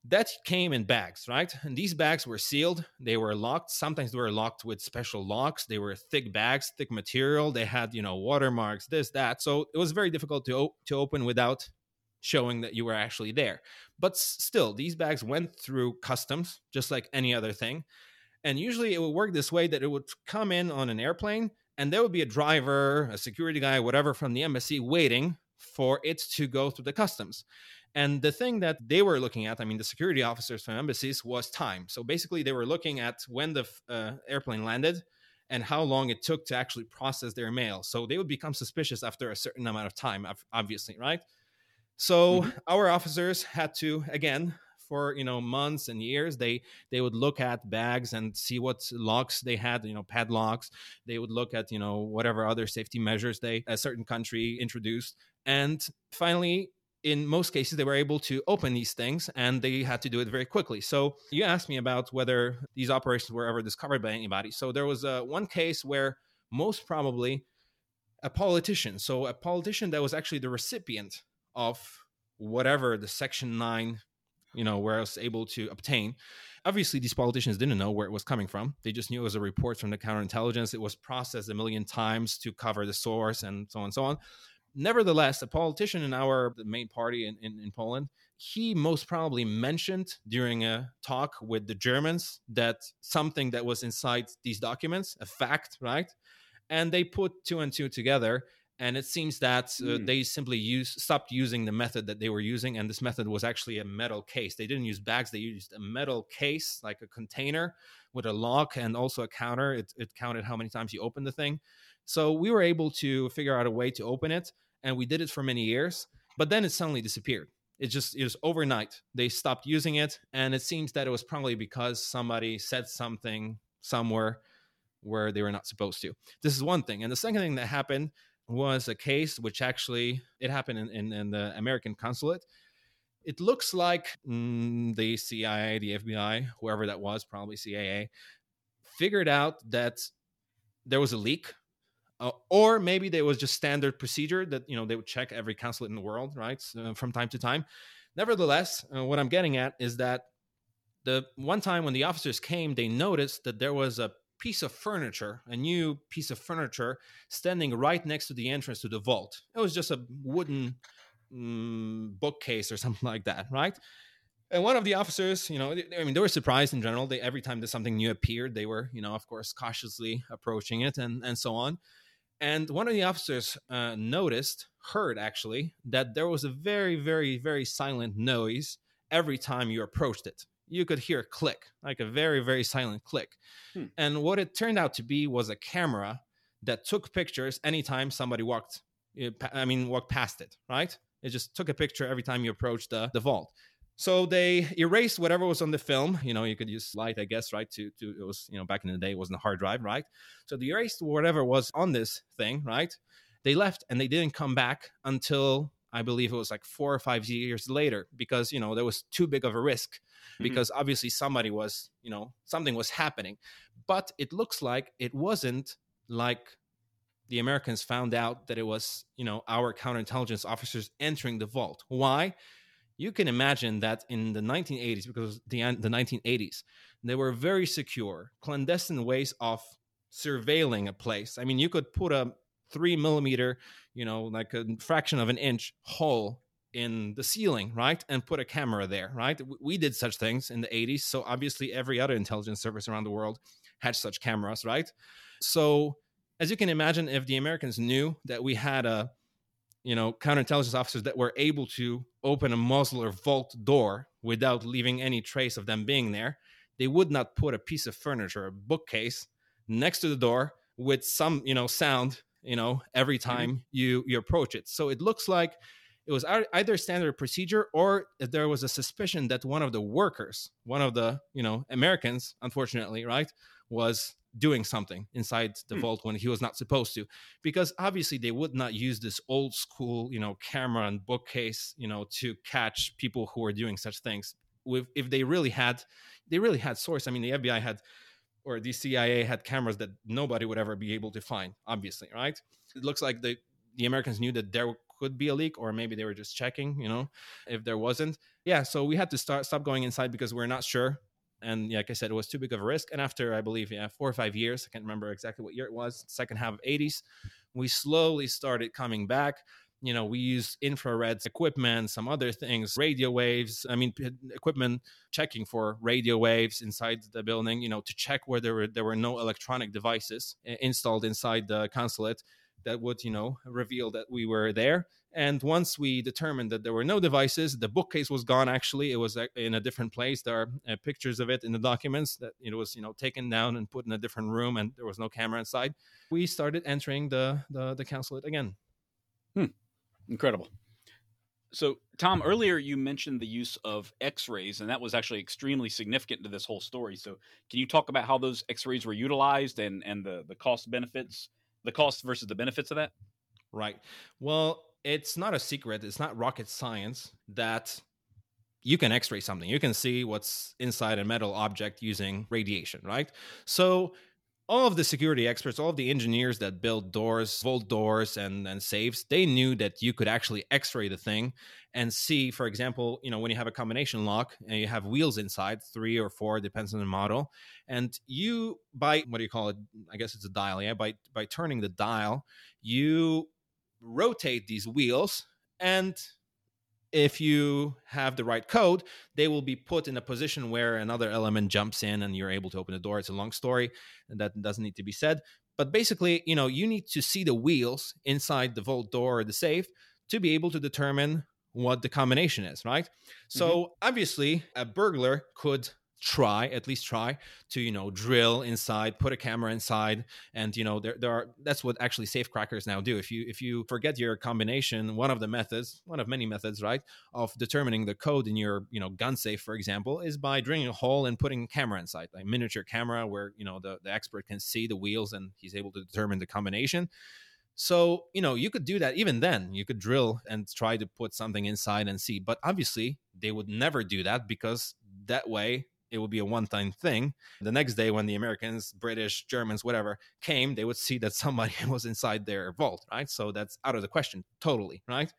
that came in bags, right? And these bags were sealed. They were locked. Sometimes they were locked with special locks. They were thick bags, thick material. They had, you know, watermarks, this, that. So it was very difficult to open without showing that you were actually there. But still, these bags went through customs, just like any other thing. And usually it would work this way that it would come in on an airplane and there would be a driver, a security guy, whatever from the embassy waiting for it to go through the customs. And the thing that they were looking at, I mean, the security officers from embassies, was time. So basically they were looking at when the airplane landed and how long it took to actually process their mail. So they would become suspicious after a certain amount of time, obviously, right? So our officers had to, again, for, you know, months and years, they would look at bags and see what locks they had, you know, padlocks. They would look at, you know, whatever other safety measures a certain country introduced. And finally, in most cases, they were able to open these things and they had to do it very quickly. So you asked me about whether these operations were ever discovered by anybody. So there was one case where most probably a politician that was actually the recipient of whatever the Section 9, you know, where I was able to obtain. Obviously, these politicians didn't know where it was coming from. They just knew it was a report from the counterintelligence. It was processed a million times to cover the source and so on and so on. Nevertheless, a politician in the main party in Poland, he most probably mentioned during a talk with the Germans that something that was inside these documents, a fact, right? And they put two and two together. And it seems that they simply stopped using the method that they were using. And this method was actually a metal case. They didn't use bags. They used a metal case, like a container with a lock and also a counter. It counted how many times you opened the thing. So we were able to figure out a way to open it. And we did it for many years. But then it suddenly disappeared. It was overnight. They stopped using it. And it seems that it was probably because somebody said something somewhere where they were not supposed to. This is one thing. And the second thing that happened was a case which actually, it happened in the American consulate. It looks like the CIA, the FBI, whoever that was, probably CIA, figured out that there was a leak, or maybe there was just standard procedure that, you know, they would check every consulate in the world, right, from time to time. Nevertheless, what I'm getting at is that the one time when the officers came, they noticed that there was a new piece of furniture standing right next to the entrance to the vault. It was just a wooden bookcase or something like that, right? And one of the officers, you know, I mean, they were surprised in general. Every time that something new appeared, they were, you know, of course, cautiously approaching it and so on. And one of the officers heard that there was a very, very, very silent noise every time you approached it. You could hear a click, like a very, very silent click. And what it turned out to be was a camera that took pictures anytime somebody walked past it, right? It just took a picture every time you approached the vault. So they erased whatever was on the film. You know, you could use light, I guess, right? It was, you know, back in the day, it wasn't a hard drive, right? So they erased whatever was on this thing, right? They left and they didn't come back until I believe it was like 4 or 5 years later, because, you know, there was too big of a risk, because obviously somebody was, you know, something was happening. But it looks like it wasn't like the Americans found out that it was, you know, our counterintelligence officers entering the vault. Why? You can imagine that in the 1980s, because the 1980s, they were very secure, clandestine ways of surveilling a place. I mean, you could put a 3 millimeter, you know, like a fraction of an inch hole in the ceiling, right? And put a camera there, right? We did such things in the 80s. So obviously every other intelligence service around the world had such cameras, right? So as you can imagine, if the Americans knew that we had a, you know, counterintelligence officers that were able to open a Mosler vault door without leaving any trace of them being there, they would not put a piece of furniture, a bookcase next to the door with some, you know, sound, you know, every time you approach it. So it looks like it was either standard procedure, or there was a suspicion that one of the workers, one of the, you know, Americans, unfortunately, right, was doing something inside the vault when he was not supposed to, because obviously they would not use this old school, you know, camera and bookcase, you know, to catch people who are doing such things. If they really had source. I mean, the FBI had, or the CIA had cameras that nobody would ever be able to find, obviously, right? It looks like the Americans knew that there could be a leak, or maybe they were just checking, you know, if there wasn't. Yeah, so we had to stop going inside because we're not sure. And like I said, it was too big of a risk. And after, I believe, 4 or 5 years, I can't remember exactly what year it was, second half of 80s, we slowly started coming back. You know, we used infrared equipment, some other things, radio waves. I mean, equipment checking for radio waves inside the building, you know, to check where there were no electronic devices installed inside the consulate that would, you know, reveal that we were there. And once we determined that there were no devices, the bookcase was gone. Actually, it was in a different place. There are pictures of it in the documents that it was, you know, taken down and put in a different room, and there was no camera inside. We started entering the consulate again. Incredible. So, Tom, earlier you mentioned the use of X-rays, and that was actually extremely significant to this whole story. So can you talk about how those X-rays were utilized and the cost benefits, the cost versus the benefits of that? Right. Well, it's not a secret. It's not rocket science that you can X-ray something. You can see what's inside a metal object using radiation, right? So all of the security experts, all of the engineers that built doors, vault doors and safes, they knew that you could actually X-ray the thing and see, for example, you know, when you have a combination lock and you have wheels inside, 3 or 4, depends on the model. And you, by, what do you call it? I guess it's a dial, yeah? By turning the dial, you rotate these wheels, and if you have the right code, they will be put in a position where another element jumps in and you're able to open the door. It's a long story and that doesn't need to be said. But basically, you know, you need to see the wheels inside the vault door or the safe to be able to determine what the combination is, right? So obviously, a burglar could try to, you know, drill inside, put a camera inside, and, you know, there are, that's what actually safe crackers now do. If you forget your combination, one of many methods, right, of determining the code in your, you know, gun safe, for example, is by drilling a hole and putting a camera inside, like miniature camera where, you know, the expert can see the wheels and he's able to determine the combination. So, you know, you could do that even then. You could drill and try to put something inside and see, but obviously they would never do that, because that way it would be a one-time thing. The next day when the Americans, British, Germans, whatever, came, they would see that somebody was inside their vault, right? So that's out of the question, totally, right?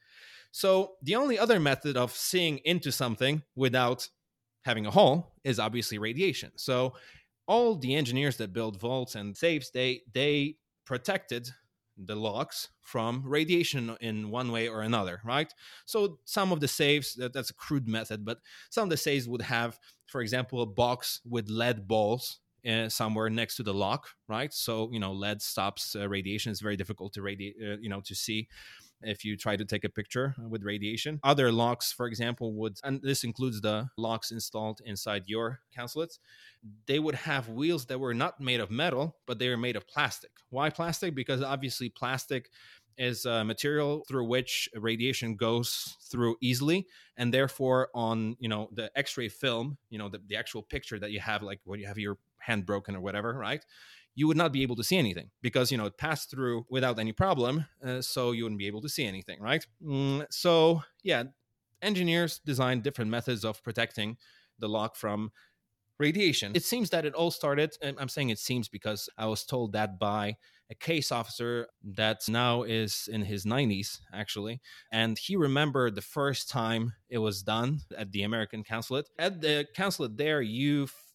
So the only other method of seeing into something without having a hole is obviously radiation. So all the engineers that build vaults and safes, they protected the locks from radiation in one way or another, right? So some of the safes, that's a crude method, but some of the safes would have, for example, a box with lead balls somewhere next to the lock, right? So, you know, lead stops radiation. It's very difficult to see if you try to take a picture with radiation. Other locks, for example, would, and this includes the locks installed inside your consulates, they would have wheels that were not made of metal, but they were made of plastic. Why plastic? Because obviously plastic is a material through which radiation goes through easily. And therefore on, the X-ray film, the actual picture that you have, like when you have your hand broken or whatever, right? You would not be able to see anything because, it passed through without any problem. So you wouldn't be able to see anything, right? So yeah, engineers designed different methods of protecting the lock from radiation. It seems that it all started, and I'm saying it seems because I was told that by a case officer that now is in his 90s, actually. And he remembered the first time it was done at the American consulate. At the consulate there,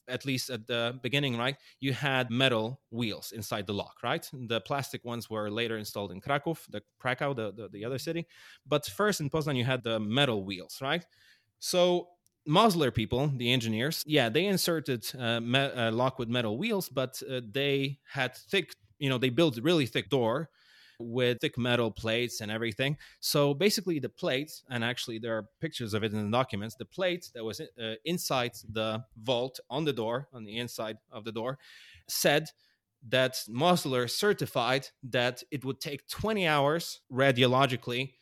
at least at the beginning, right, you had metal wheels inside the lock, right? The plastic ones were later installed in Krakow, the other city. But first in Poznań, you had the metal wheels, right? So Mosler people, the engineers, they inserted lock with metal wheels, but they had thick, they built a really thick door with thick metal plates and everything. So basically the plates, and actually there are pictures of it in the documents, the plate that was inside the vault on the door, on the inside of the door, said that Mosler certified that it would take 20 hours radiologically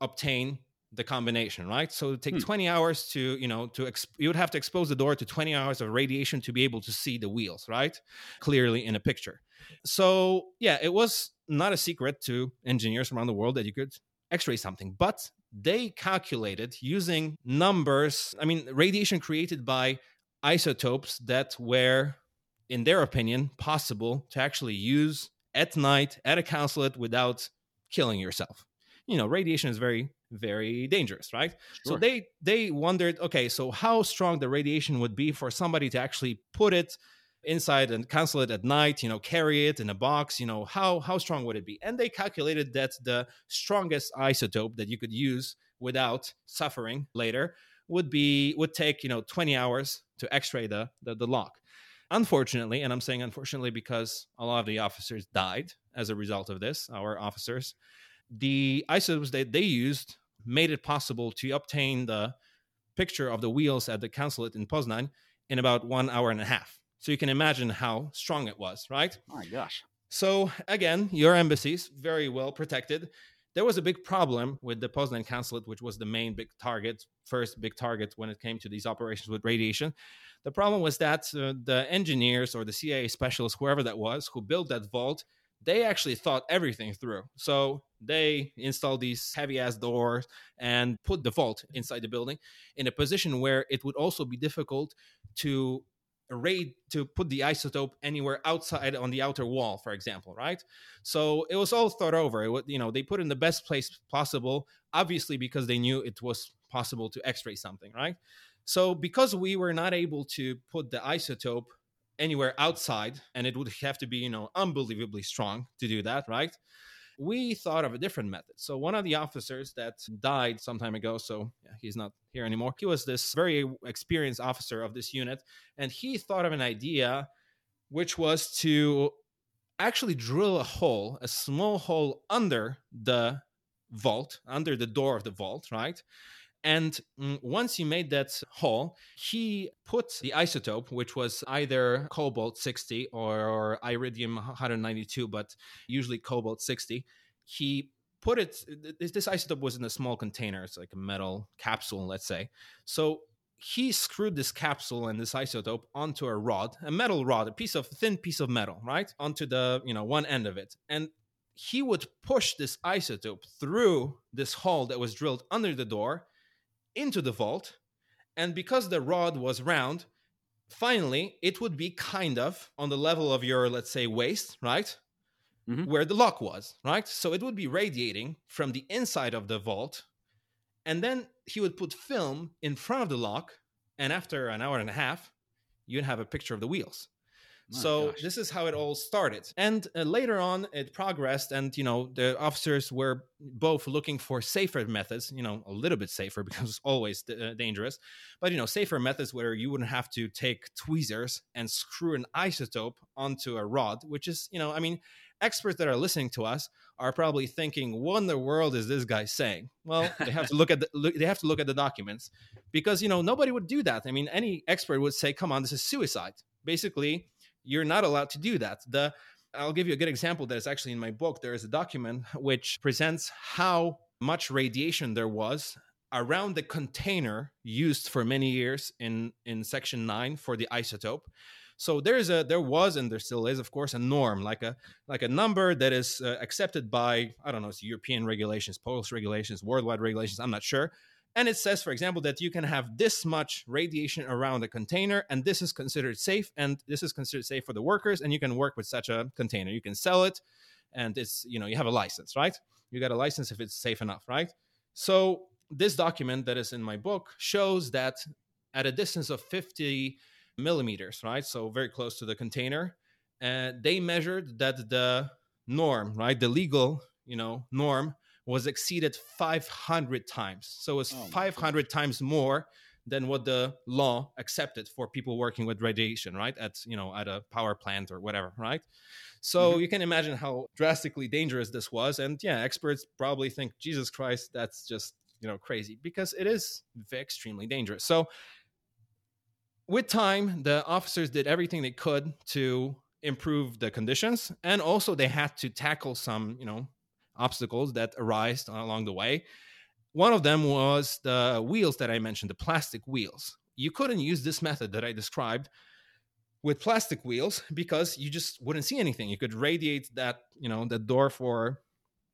obtain the combination, right? So it would take 20 hours to, you would have to expose the door to 20 hours of radiation to be able to see the wheels, right? Clearly in a picture. So yeah, it was not a secret to engineers around the world that you could X-ray something, but they calculated using numbers. I mean, radiation created by isotopes that were, in their opinion, possible to actually use at night at a consulate without killing yourself. Radiation is very, very dangerous, right? Sure. So they wondered, okay, so how strong the radiation would be for somebody to actually put it inside and consulate at night, carry it in a box, how strong would it be? And they calculated that the strongest isotope that you could use without suffering later would take, 20 hours to X-ray the lock. Unfortunately, and I'm saying unfortunately because a lot of the officers died as a result of this, our officers, the isotopes that they used made it possible to obtain the picture of the wheels at the consulate in Poznań in about 1.5 hours. So you can imagine how strong it was, right? Oh my gosh. So again, your embassies, very well protected. There was a big problem with the Poznań consulate, which was the main big target, first big target when it came to these operations with radiation. The problem was that the engineers or the CIA specialists, whoever that was, who built that vault, they actually thought everything through. So they installed these heavy-ass doors and put the vault inside the building in a position where it would also be difficult to put the isotope anywhere outside on the outer wall, for example, right? So it was all thought over. They put it in the best place possible, obviously because they knew it was possible to X-ray something, right? So because we were not able to put the isotope anywhere outside, and it would have to be, unbelievably strong to do that, right? We thought of a different method. So one of the officers that died some time ago, so he's not here anymore, he was this very experienced officer of this unit, and he thought of an idea, which was to actually drill a small hole under the vault, under the door of the vault, right? And once he made that hole, he put the isotope, which was either cobalt-60 or iridium-192, but usually cobalt-60. He put it, this isotope was in a small container. It's like a metal capsule, let's say. So he screwed this capsule and this isotope onto a rod, a metal rod, thin piece of metal, right? Onto the, one end of it. And he would push this isotope through this hole that was drilled under the door into the vault, and because the rod was round, finally it would be kind of on the level of your, let's say, waist, right? Mm-hmm. Where the lock was, right? So it would be radiating from the inside of the vault, and then he would put film in front of the lock, and after 1.5 hours, you'd have a picture of the wheels. This is how it all started. And later on, it progressed. And, the officers were both looking for safer methods, a little bit safer because it's always dangerous. But, safer methods where you wouldn't have to take tweezers and screw an isotope onto a rod, which is, experts that are listening to us are probably thinking, what in the world is this guy saying? Well, they have to look at the documents, because, you know, nobody would do that. I mean, any expert would say, come on, this is suicide. Basically, you're not allowed to do that. I'll give you a good example that is actually in my book. There is a document which presents how much radiation there was around the container used for many years in Section 9 for the isotope. So there was, and there still is, of course, a norm, like a number that is accepted by, I don't know, it's European regulations, Polish regulations, worldwide regulations, I'm not sure. And it says, for example, that you can have this much radiation around a container, and this is considered safe, and this is considered safe for the workers, and you can work with such a container. You can sell it, and it's, you know, you have a license, right? You got a license if it's safe enough, right? So this document that is in my book shows that at a distance of 50 millimeters, right? So very close to the container. They measured that the norm, right? The legal, you know, norm was exceeded 500 times. So it's 500 times more than what the law accepted for people working with radiation, right? At, you know, at a power plant or whatever, right? So You can imagine how drastically dangerous this was. And yeah, experts probably think, Jesus Christ, that's just, you know, crazy, because it is extremely dangerous. So with time, the officers did everything they could to improve the conditions. And also they had to tackle some, you know, obstacles that arose along the way. One of them was the wheels that I mentioned, the plastic wheels. You couldn't use this method that I described with plastic wheels because you just wouldn't see anything. You could radiate that, you know, the door for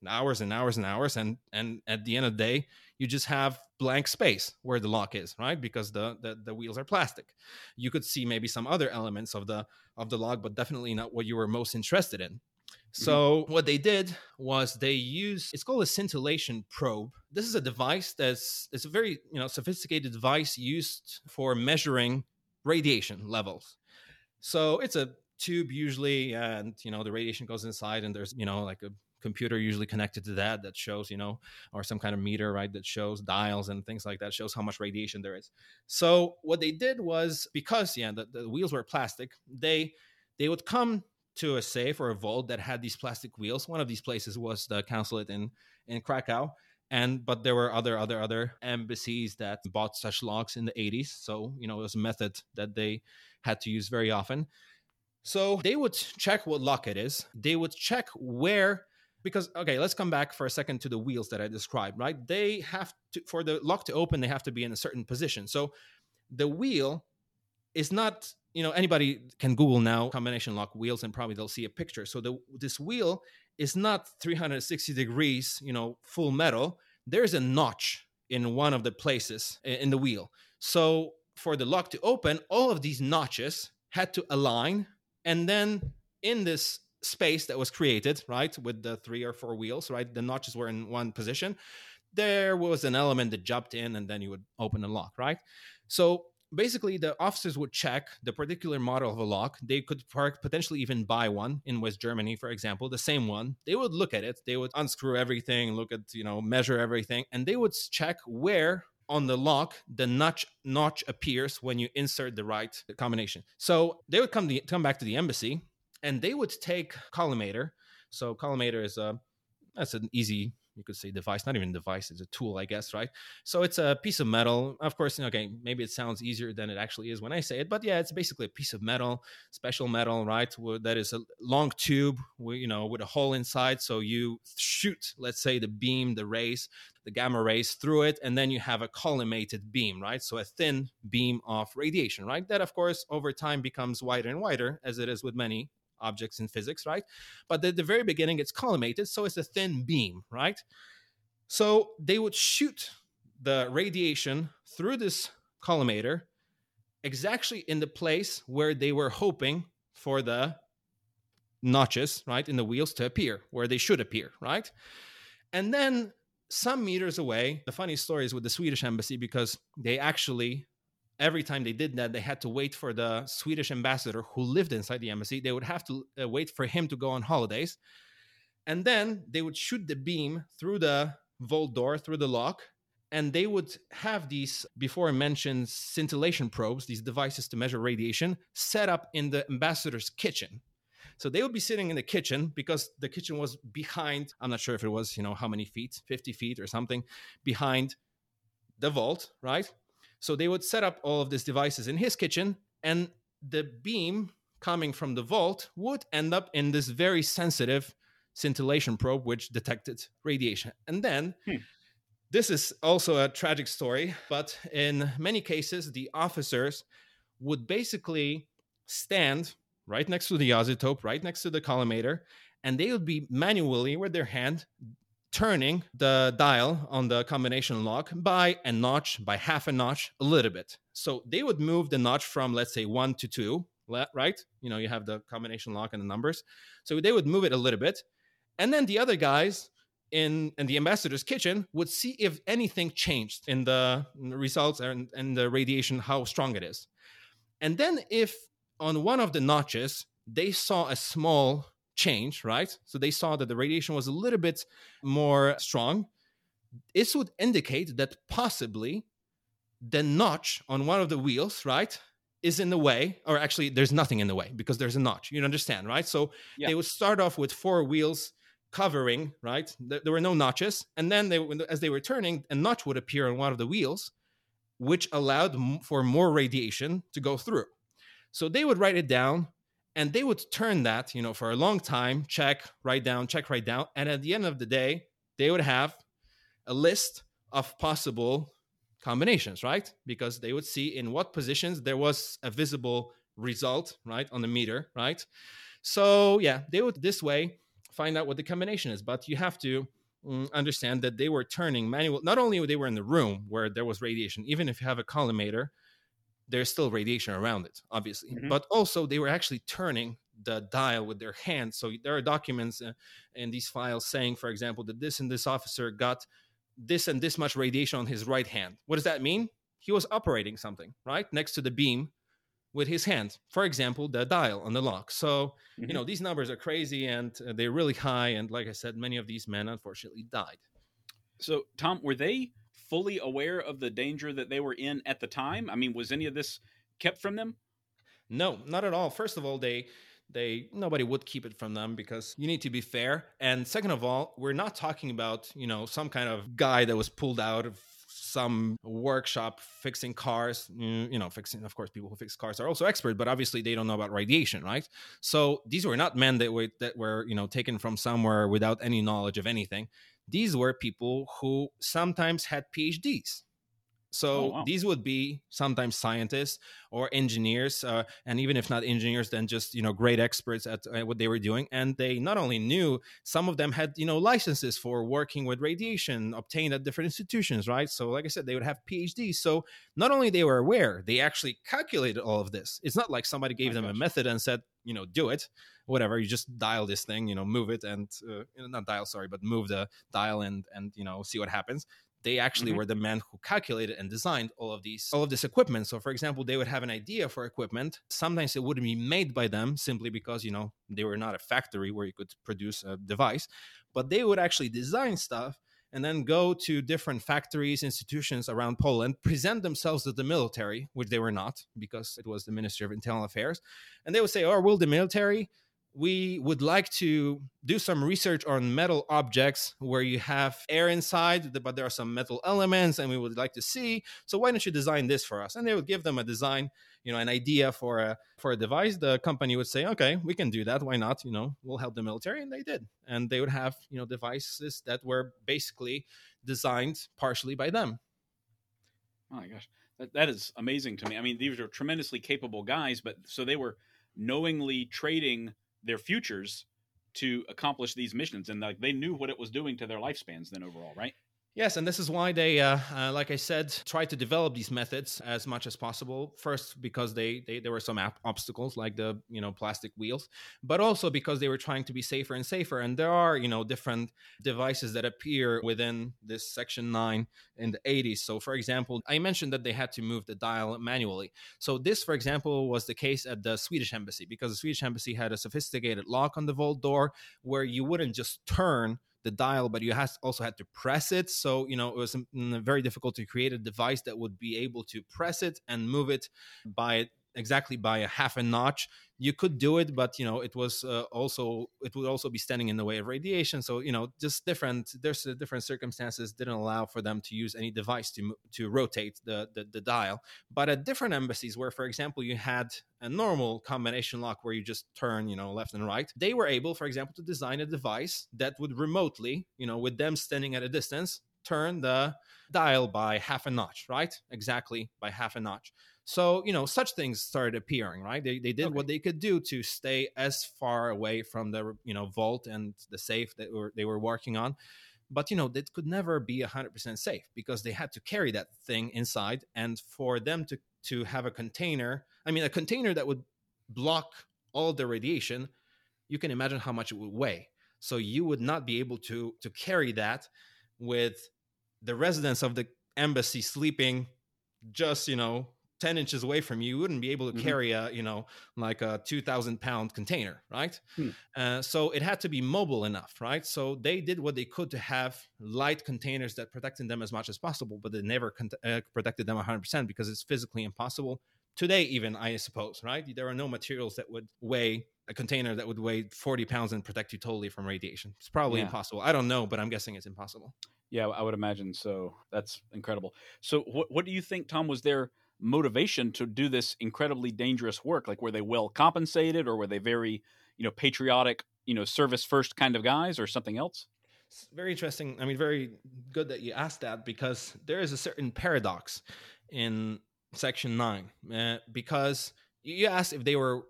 hours and hours and hours. And at the end of the day, you just have blank space where the lock is, right? Because the wheels are plastic. You could see maybe some other elements of the lock, but definitely not what you were most interested in. So What they did was they used, it's called a scintillation probe. This is a device it's a very, you know, sophisticated device used for measuring radiation levels. So it's a tube usually, and, you know, the radiation goes inside, and there's, you know, like a computer usually connected to that shows, you know, or some kind of meter, right, that shows dials and things like that, shows how much radiation there is. So what they did was, because, yeah, the wheels were plastic, they would come to a safe or a vault that had these plastic wheels. One of these places was the consulate in Krakow. But there were other embassies that bought such locks in the 80s. So, you know, it was a method that they had to use very often. So they would check what lock it is. They would check where... Because, okay, let's come back for a second to the wheels that I described, right? They have to, for the lock to open, they have to be in a certain position. So the wheel is not, you know, anybody can Google now combination lock wheels and probably they'll see a picture. So this wheel is not 360 degrees, you know, full metal. There's a notch in one of the places in the wheel. So for the lock to open, all of these notches had to align. And then in this space that was created, right, with the 3 or 4 wheels, right, the notches were in one position, there was an element that jumped in, and then you would open the lock, right? So basically the officers would check the particular model of a lock. They could potentially even buy one in West Germany, for example, the same one. They would look at it, they would unscrew everything, look at, you know, measure everything, and they would check where on the lock the notch appears when you insert the right combination. So they would come back to the embassy. And they would take collimator. So collimator is that's an easy, you could say, device, not even a device, it's a tool, I guess, right? So it's a piece of metal. Of course, okay, maybe it sounds easier than it actually is when I say it, but yeah, it's basically a piece of metal, special metal, right? That is a long tube, you know, with a hole inside. So you shoot, let's say, the beam, the rays, the gamma rays through it, and then you have a collimated beam, right? So a thin beam of radiation, right? That, of course, over time becomes wider and wider, as it is with many objects in physics, right? But at the very beginning, it's collimated, so it's a thin beam, right? So they would shoot the radiation through this collimator exactly in the place where they were hoping for the notches, right, in the wheels to appear, where they should appear, right? And then some meters away, the funny story is with the Swedish embassy, because they actually... Every time they did that, they had to wait for the Swedish ambassador who lived inside the embassy. They would have to wait for him to go on holidays. And then they would shoot the beam through the vault door, through the lock. And they would have these, before I mentioned, scintillation probes, these devices to measure radiation, set up in the ambassador's kitchen. So they would be sitting in the kitchen because the kitchen was behind, I'm not sure if it was, how many feet, 50 feet or something behind the vault, right? So they would set up all of these devices in his kitchen, and the beam coming from the vault would end up in this very sensitive scintillation probe, which detected radiation. And then this is also a tragic story, but in many cases, the officers would basically stand right next to the azotope, right next to the collimator, and they would be manually with their hand turning the dial on the combination lock by a notch, by half a notch, a little bit. So they would move the notch from, let's say, 1 to 2, right? You have the combination lock and the numbers. So they would move it a little bit. And then the other guys in the ambassador's kitchen would see if anything changed in the results and the radiation, how strong it is. And then if on one of the notches, they saw a small change, right? So they saw that the radiation was a little bit more strong. This would indicate that possibly the notch on one of the wheels, right, is in the way, or actually there's nothing in the way because there's a notch. You understand, right? So They would start off with 4 wheels covering, right? There were no notches. And then as they were turning, a notch would appear on one of the wheels, which allowed for more radiation to go through. So they would write it down, and they would turn that, for a long time, check, write down. And at the end of the day, they would have a list of possible combinations, right? Because they would see in what positions there was a visible result, right? On the meter, right? So they would this way find out what the combination is. But you have to understand that they were turning manual. Not only they were in the room where there was radiation, even if you have a collimator, there's still radiation around it, obviously. Mm-hmm. But also they were actually turning the dial with their hands. So there are documents in these files saying, for example, that this and this officer got this and this much radiation on his right hand. What does that mean? He was operating something, right? Next to the beam with his hand. For example, the dial on the lock. So, these numbers are crazy and they're really high. And like I said, many of these men, unfortunately, died. So, Tom, were they fully aware of the danger that they were in at the time? I mean, was any of this kept from them? No, not at all. First of all, they nobody would keep it from them because you need to be fair. And second of all, we're not talking about, some kind of guy that was pulled out of some workshop fixing cars, of course, people who fix cars are also expert, but obviously they don't know about radiation, right? So these were not men that were taken from somewhere without any knowledge of anything. These were people who sometimes had PhDs. So These would be sometimes scientists or engineers, and even if not engineers, then just, great experts at what they were doing. And they not only knew, some of them had, licenses for working with radiation obtained at different institutions, right? So like I said, they would have PhDs. So not only they were aware, they actually calculated all of this. It's not like somebody gave them a method and said, do it, whatever, you just dial this thing, move it and move the dial and see what happens. They actually were the men who calculated and designed all of this equipment. So, for example, they would have an idea for equipment. Sometimes it wouldn't be made by them simply because, they were not a factory where you could produce a device. But they would actually design stuff and then go to different factories, institutions around Poland, present themselves to the military, which they were not because it was the Ministry of Internal Affairs. And they would say, will the military... we would like to do some research on metal objects where you have air inside, but there are some metal elements and we would like to see. So why don't you design this for us? And they would give them a design, an idea for a device. The company would say, okay, we can do that. Why not? We'll help the military. And they did. And they would have, devices that were basically designed partially by them. Oh my gosh. That is amazing to me. I mean, these are tremendously capable guys, but so they were knowingly trading their futures to accomplish these missions. And they knew what it was doing to their lifespans then overall, right? Yes. And this is why they, like I said, tried to develop these methods as much as possible. First, because there were some obstacles like the, plastic wheels, but also because they were trying to be safer and safer. And there are, different devices that appear within this Section 9 in the 80s. So, for example, I mentioned that they had to move the dial manually. So this, for example, was the case at the Swedish embassy, because the Swedish embassy had a sophisticated lock on the vault door where you wouldn't just turn the dial, but you also had to press it. So, it was very difficult to create a device that would be able to press it and move it by exactly by a half a notch. You could do it, but it was also be standing in the way of radiation. So just different circumstances didn't allow for them to use any device to rotate the dial. But at different embassies, where for example you had a normal combination lock where you just turn left and right, they were able, for example, to design a device that would remotely with them standing at a distance turn the dial by half a notch, right? Exactly by half a notch. So, such things started appearing, right? They did what they could do to stay as far away from the, vault and the safe that they were working on. But, that could never be 100% safe because they had to carry that thing inside. And for them to have a container that would block all the radiation, you can imagine how much it would weigh. So you would not be able to carry that with the residents of the embassy sleeping just, 10 inches away from you. You wouldn't be able to carry a 2,000-pound container, right? So it had to be mobile enough, right? So they did what they could to have light containers that protected them as much as possible, but they never protected them 100% because it's physically impossible. Today, even, I suppose, right? There are no materials that would weigh a container that would weigh 40 pounds and protect you totally from radiation. It's probably impossible. I don't know, but I'm guessing it's impossible. Yeah, I would imagine so. That's incredible. So what do you think, Tom, was their motivation to do this incredibly dangerous work? Like, were they well compensated, or were they very, patriotic, service first kind of guys, or something else? It's very interesting. I mean, very good that you asked that, because there is a certain paradox in Section 9, because you asked if they were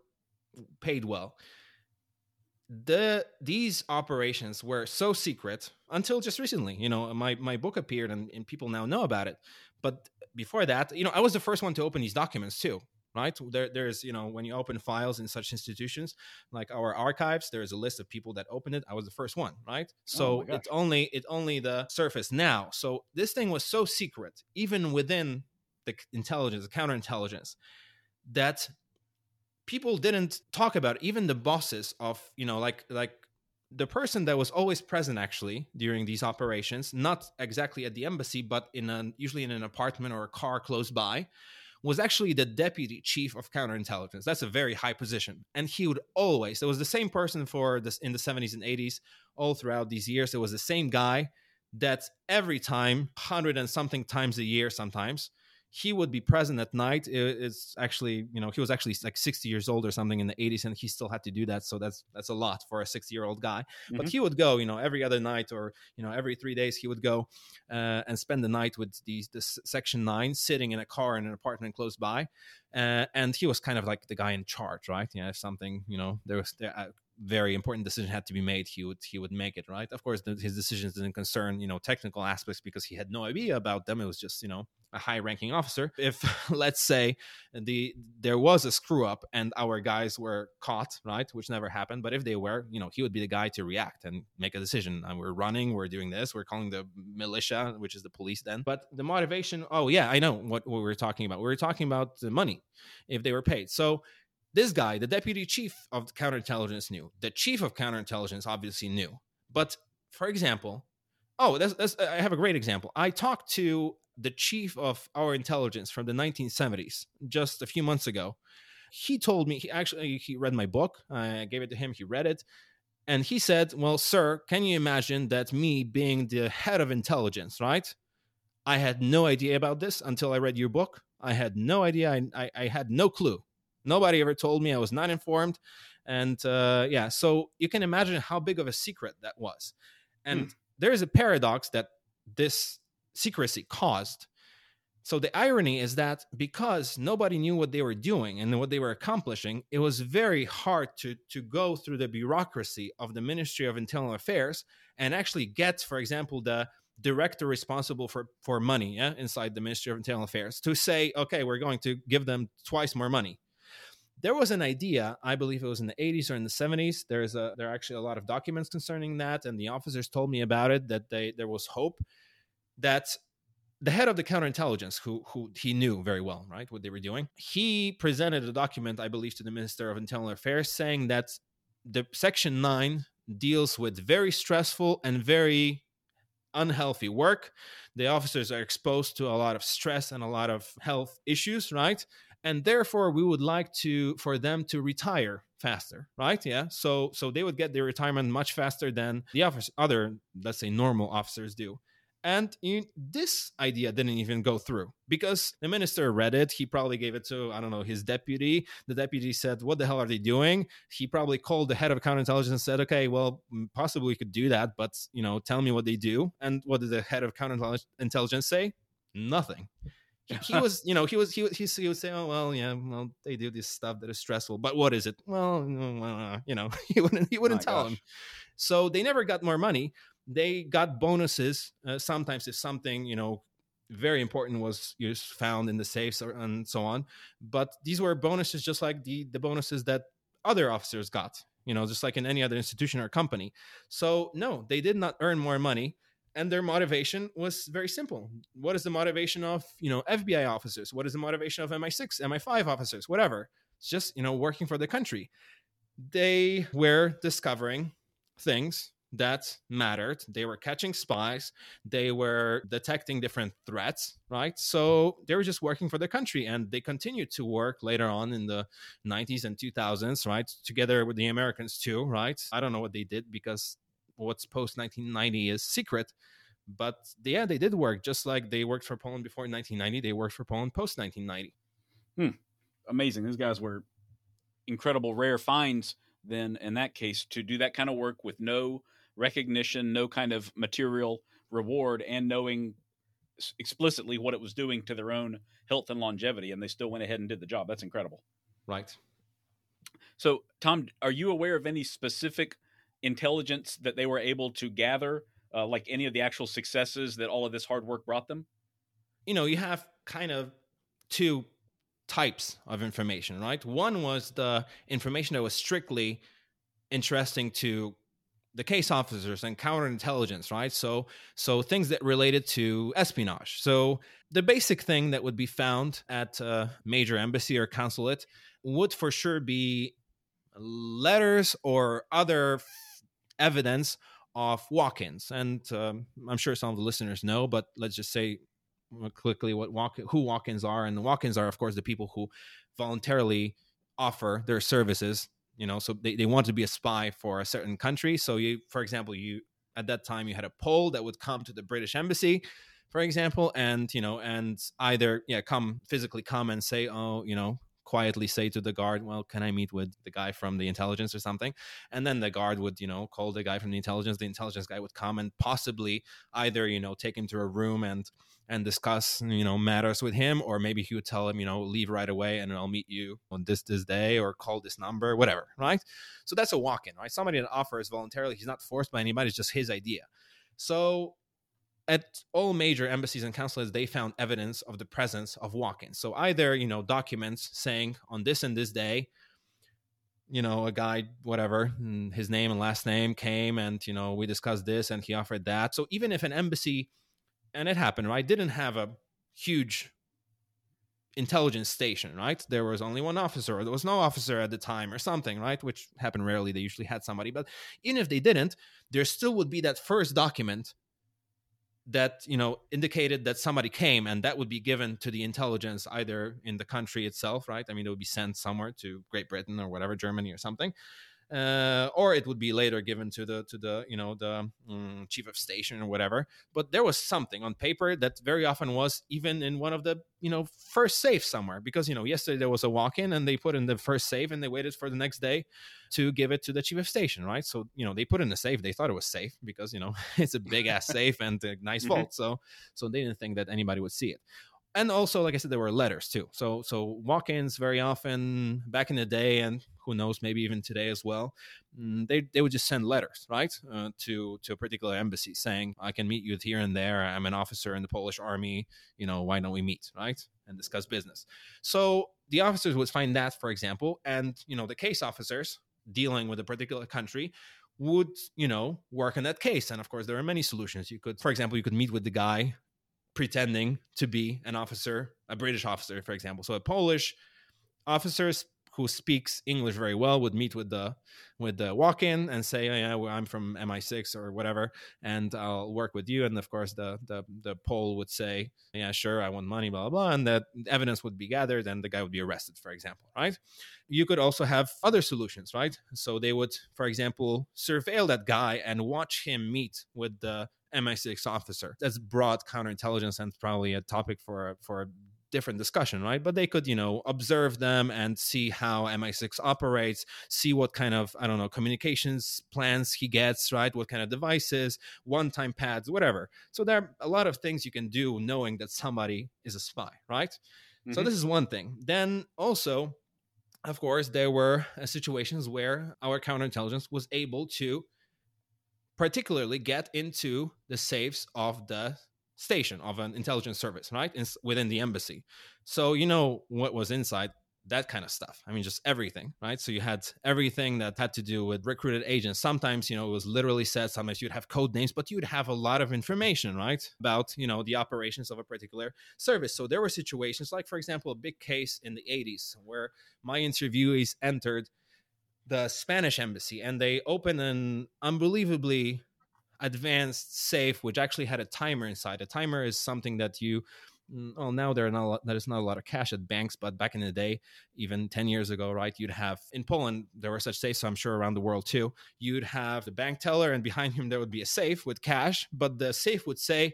paid well. These operations were so secret until just recently. My book appeared and people now know about it. But before that, I was the first one to open these documents too, right? There's, when you open files in such institutions, like our archives, there is a list of people that opened it. I was the first one, right? So it's only the surface now. So this thing was so secret, even within the intelligence, the counterintelligence, that people didn't talk about it. Even the bosses of, like the person that was always present actually during these operations, not exactly at the embassy, but usually in an apartment or a car close by, was actually the deputy chief of counterintelligence. That's a very high position. And he would always, it was the same person in the 70s and 80s, all throughout these years. It was the same guy that every time, 100 and something times a year sometimes, he would be present at night. It's actually, he was actually like 60 years old or something in the 80s, and he still had to do that. So that's a lot for a 60-year-old guy. Mm-hmm. But he would go, every other night or, every 3 days, he would go and spend the night with this Section 9 sitting in a car in an apartment close by. And he was kind of like the guy in charge, right? If something, there was a very important decision had to be made, he would make it, right? Of course, his decisions didn't concern, technical aspects because he had no idea about them. It was just, a high-ranking officer. If, let's say, there was a screw-up and our guys were caught, right, which never happened, but if they were, he would be the guy to react and make a decision. And we're running, we're doing this, we're calling the militia, which is the police then. But the motivation, I know what we were talking about. We were talking about the money, if they were paid. So this guy, the deputy chief of counterintelligence, knew. The chief of counterintelligence obviously knew. But, for example, I have a great example. I talked to the chief of our intelligence from the 1970s, just a few months ago. He told me, he read my book. I gave it to him. He read it. And he said, well, sir, can you imagine that me being the head of intelligence, right? I had no idea about this until I read your book. I had no idea. I had no clue. Nobody ever told me. I was not informed. And so you can imagine how big of a secret that was. And there is a paradox that this secrecy caused. So the irony is that because nobody knew what they were doing and what they were accomplishing, it was very hard to go through the bureaucracy of the Ministry of Internal Affairs and actually get, for example, the director responsible for money inside the Ministry of Internal Affairs to say, okay, we're going to give them twice more money. There was an idea, I believe it was in the 80s or in the 70s. There are actually a lot of documents concerning that, and the officers told me about it, that there was hope that the head of the counterintelligence, who he knew very well, right, what they were doing, he presented a document, I believe, to the Minister of Internal Affairs saying that the Section 9 deals with very stressful and very unhealthy work. The officers are exposed to a lot of stress and a lot of health issues, right? And therefore, we would like to for them to retire faster, right? Yeah. So they would get their retirement much faster than the other, let's say, normal officers do. And this idea didn't even go through because the minister read it. He probably gave it to, I don't know, his deputy. The deputy said, what the hell are they doing? He probably called the head of counterintelligence and said, okay, well, possibly we could do that, but, you know, tell me what they do. And what did the head of counterintelligence say? Nothing. He would say, oh, well, yeah, well, they do this stuff that is stressful, but what is it? Well, you know, he wouldn't tell him. So they never got more money. They got bonuses sometimes if something, you know, very important was found in the safes or, and so on. But these were bonuses just like the bonuses that other officers got, you know, just like in any other institution or company. So no, they did not earn more money. And their motivation was very simple. What is the motivation of, you know, FBI officers? What is the motivation of MI6, MI5 officers, whatever? It's just, you know, working for the country. They were discovering things that mattered. They were catching spies. They were detecting different threats, right? So they were just working for the country, and they continued to work later on in the 90s and 2000s, right? Together with the Americans too, right? I don't know what they did because what's post 1990 is secret, but yeah, they did work just like they worked for Poland before 1990. They worked for Poland post 1990. Amazing. These guys were incredible, rare finds then in that case to do that kind of work with no recognition, no kind of material reward, and knowing explicitly what it was doing to their own health and longevity. And they still went ahead and did the job. That's incredible. Right. So Tom, are you aware of any specific intelligence that they were able to gather, like any of the actual successes that all of this hard work brought them? You know, you have kind of two types of information, right? One was the information that was strictly interesting to the case officers and counterintelligence, right? So things that related to espionage. So the basic thing that would be found at a major embassy or consulate would for sure be letters or other evidence of walk-ins, and I'm sure some of the listeners know, but let's just say quickly who walk-ins are. And the walk-ins are, of course, the people who voluntarily offer their services. You know, so they want to be a spy for a certain country. So you, for example, at that time you had a Pole that would come to the British embassy, for example, and you know, and either come physically and say, oh, you know, quietly say to the guard, well, can I meet with the guy from the intelligence or something? And then the guard would, you know, call the guy from the intelligence guy would come and possibly either, you know, take him to a room and discuss, you know, matters with him, or maybe he would tell him, you know, leave right away and I'll meet you on this day, or call this number, whatever, right? So that's a walk-in, right? Somebody that offers voluntarily, he's not forced by anybody, it's just his idea. So at all major embassies and consulates, they found evidence of the presence of walk-ins. So either, you know, documents saying on this and this day, you know, a guy, whatever, his name and last name came and, you know, we discussed this and he offered that. So even if an embassy, and it happened, right, didn't have a huge intelligence station, right? There was only one officer, or there was no officer at the time or something, right? Which happened rarely. They usually had somebody. But even if they didn't, there still would be that first document that, you know, indicated that somebody came, and that would be given to the intelligence either in the country itself, right? I mean, it would be sent somewhere to Great Britain or whatever, Germany or something, or it would be later given to the you know, the chief of station or whatever. But there was something on paper that very often was even in one of the, you know, first safes somewhere, because, you know, yesterday there was a walk-in and they put in the first safe and they waited for the next day to give it to the chief of station, right? So, you know, they put in the safe. They thought it was safe because, you know, it's a big ass safe and a nice vault. So they didn't think that anybody would see it. And also, like I said, there were letters too. So walk-ins very often back in the day, and who knows, maybe even today as well, they would just send letters, right, to a particular embassy saying, I can meet you here and there. I'm an officer in the Polish army. You know, why don't we meet, right, and discuss business? So the officers would find that, for example, and, you know, the case officers dealing with a particular country would, you know, work on that case. And of course, there are many solutions. You could, for example, meet with the guy pretending to be an officer, a British officer, for example. So a Polish officer who speaks English very well would meet with the walk-in and say, oh, yeah, well, I'm from MI6 or whatever, and I'll work with you. And of course, the Pole would say, yeah, sure, I want money, blah, blah, blah. And the evidence would be gathered and the guy would be arrested, for example, right? You could also have other solutions, right? So they would, for example, surveil that guy and watch him meet with the MI6 officer. That's broad counterintelligence and probably a topic for different discussion, right? But they could, observe them and see how MI6 operates, see what kind of, communications plans he gets, right? What kind of devices, one-time pads, whatever. So there are a lot of things you can do knowing that somebody is a spy, right? Mm-hmm. So this is one thing. Then also, of course, there were situations where our counterintelligence was able to particularly get into the safes of the station of an intelligence service, right? Within the embassy. So, what was inside, that kind of stuff. I mean, just everything, right? So you had everything that had to do with recruited agents. Sometimes, it was literally said, sometimes you'd have code names, but you'd have a lot of information, right? About, the operations of a particular service. So there were situations like, for example, a big case in the 80s where my interviewees entered the Spanish embassy and they opened an unbelievably advanced safe, which actually had a timer inside. A timer is something that now there's not a lot of cash at banks, but back in the day, even 10 years ago, right, you'd have, in Poland, there were such safes, so I'm sure around the world too, you'd have the bank teller and behind him there would be a safe with cash, but the safe would say,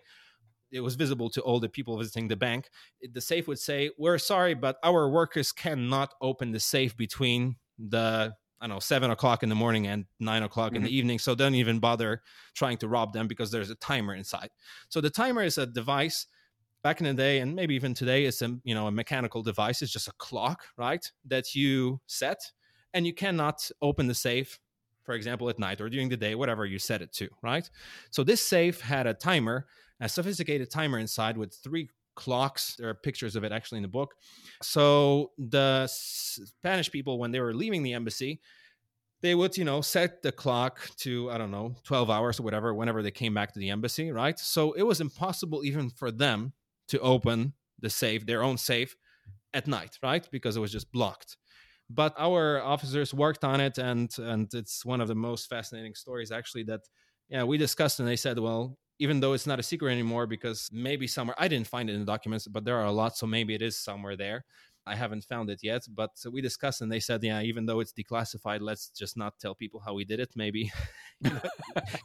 it was visible to all the people visiting the bank, the safe would say, we're sorry, but our workers cannot open the safe between 7:00 in the morning and 9:00 in the evening. So don't even bother trying to rob them because there's a timer inside. So the timer is a device back in the day, and maybe even today, it's a mechanical device. It's just a clock, right? That you set, and you cannot open the safe, for example, at night or during the day, whatever you set it to, right? So this safe had a timer, a sophisticated timer inside with 3 clocks. There are pictures of it actually in the book. So the Spanish people, when they were leaving the embassy, they would, set the clock to, 12 hours or whatever, whenever they came back to the embassy, right? So it was impossible even for them to open the safe, their own safe at night, right? Because it was just blocked. But our officers worked on it, and it's one of the most fascinating stories actually that we discussed, and they said, well, even though it's not a secret anymore, because maybe somewhere, I didn't find it in the documents, but there are a lot, so maybe it is somewhere there. I haven't found it yet, but we discussed and they said, even though it's declassified, let's just not tell people how we did it, maybe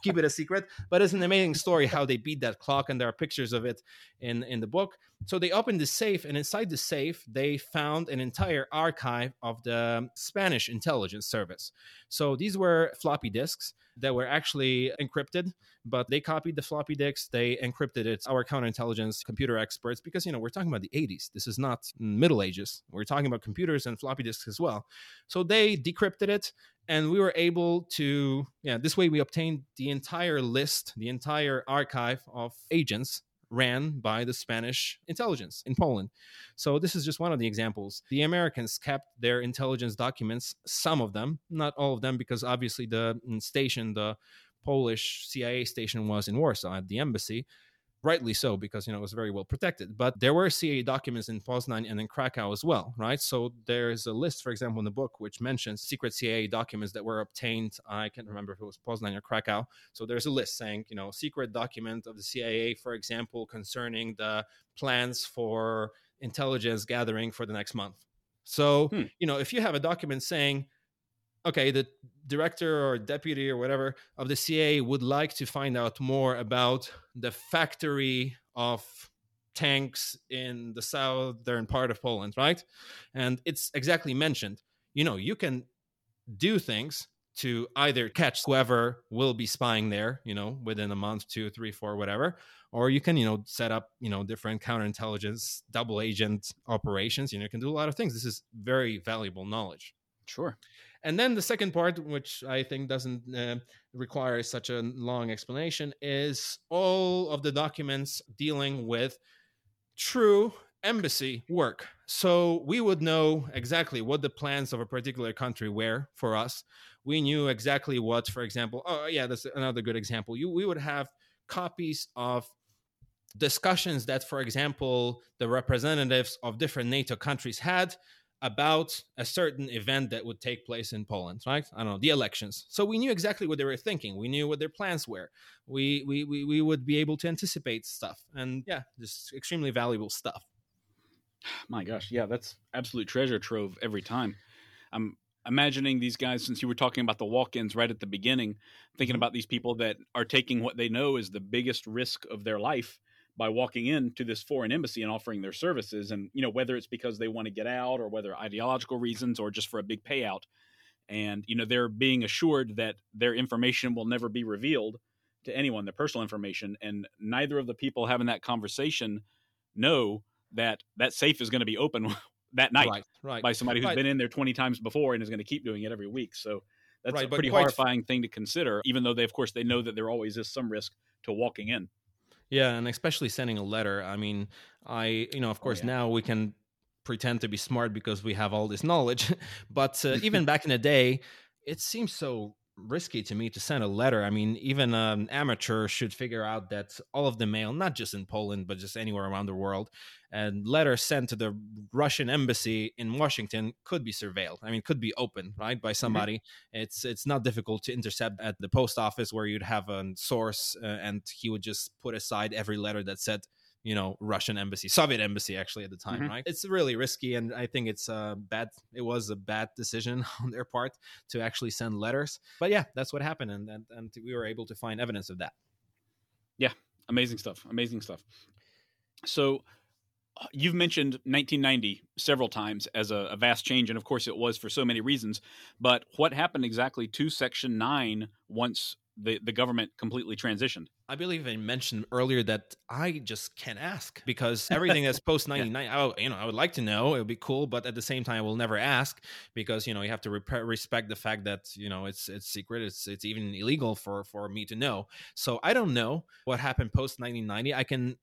keep it a secret. But it's an amazing story how they beat that clock, and there are pictures of it in the book. So they opened the safe, and inside the safe, they found an entire archive of the Spanish intelligence service. So these were floppy disks that were actually encrypted, but they copied the floppy disks, they encrypted it. Our counterintelligence computer experts, because, we're talking about the 80s. This is not Middle Ages. We're talking about computers and floppy disks as well. So they decrypted it, and we were able to, this way we obtained the entire list, the entire archive of agents ran by the Spanish intelligence in Poland. So this is just one of the examples. The Americans kept their intelligence documents, some of them, not all of them, because obviously the station, the Polish CIA station was in Warsaw at the embassy, rightly so, because, it was very well protected. But there were CIA documents in Poznań and in Krakow as well, right? So there's a list, for example, in the book, which mentions secret CIA documents that were obtained. I can't remember if it was Poznań or Krakow. So there's a list saying, secret document of the CIA, for example, concerning the plans for intelligence gathering for the next month. So, if you have a document saying, okay, the director or deputy or whatever of the CIA would like to find out more about the factory of tanks in the southern part of Poland, right? And it's exactly mentioned. You can do things to either catch whoever will be spying there, within a month, 2, 3, 4, whatever. Or you can, set up, different counterintelligence, double agent operations. You can do a lot of things. This is very valuable knowledge. Sure. And then the second part, which I think doesn't require such a long explanation, is all of the documents dealing with true embassy work. So we would know exactly what the plans of a particular country were for us. We knew exactly what, for example, that's another good example. We would have copies of discussions that, for example, the representatives of different NATO countries had about a certain event that would take place in Poland, right? I don't know, the elections. So we knew exactly what they were thinking. We knew what their plans were. We would be able to anticipate stuff. And yeah, just extremely valuable stuff. My gosh, yeah, that's absolute treasure trove every time. I'm imagining these guys, since you were talking about the walk-ins right at the beginning, thinking about these people that are taking what they know is the biggest risk of their life by walking into this foreign embassy and offering their services. And, you know, whether it's because they want to get out or whether ideological reasons or just for a big payout. And, you know, they're being assured that their information will never be revealed to anyone, their personal information. And neither of the people having that conversation know that that safe is going to be open that night by somebody who's been in there 20 times before and is going to keep doing it every week. So that's a pretty horrifying thing to consider, even though they, of course, they know that there always is some risk to walking in. Yeah, and especially sending a letter. I mean, now we can pretend to be smart because we have all this knowledge. But even back in the day, it seems so risky to me to send a letter. I mean, even an amateur should figure out that all of the mail, not just in Poland, but just anywhere around the world, and letters sent to the Russian embassy in Washington could be surveilled. I mean, could be opened, right, by somebody. Mm-hmm. It's not difficult to intercept at the post office where you'd have a source and he would just put aside every letter that said, you know, Russian embassy, Soviet embassy actually at the time, right? It's really risky. And I think it was a bad decision on their part to actually send letters. But yeah, that's what happened. And we were able to find evidence of that. Yeah. Amazing stuff. So you've mentioned 1990 several times as a vast change. And of course it was for so many reasons, but what happened exactly to Section 9 once the government completely transitioned? I believe I mentioned earlier that I just can't ask because everything that's post-99, I would like to know. It would be cool, but at the same time, I will never ask because, you know, you have to respect the fact that, you know, it's secret. It's even illegal for me to know. So I don't know what happened post-1990. I can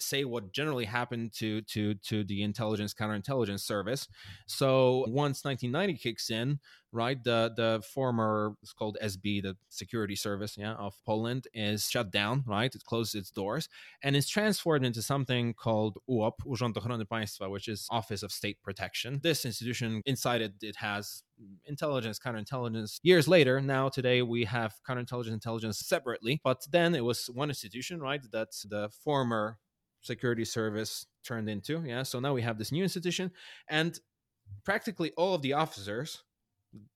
say what generally happened to the counterintelligence service. So once 1990 kicks in, right, the former, it's called SB, the security service of Poland, is shut down, right? It closes its doors and is transformed into something called UOP, Urząd Ochrony Państwa, which is Office of State Protection. This institution, inside it has intelligence, counterintelligence. Years later, now today we have counterintelligence, intelligence separately, but then it was one institution, right? That's the former security service turned into. Yeah. So now we have this new institution and practically all of the officers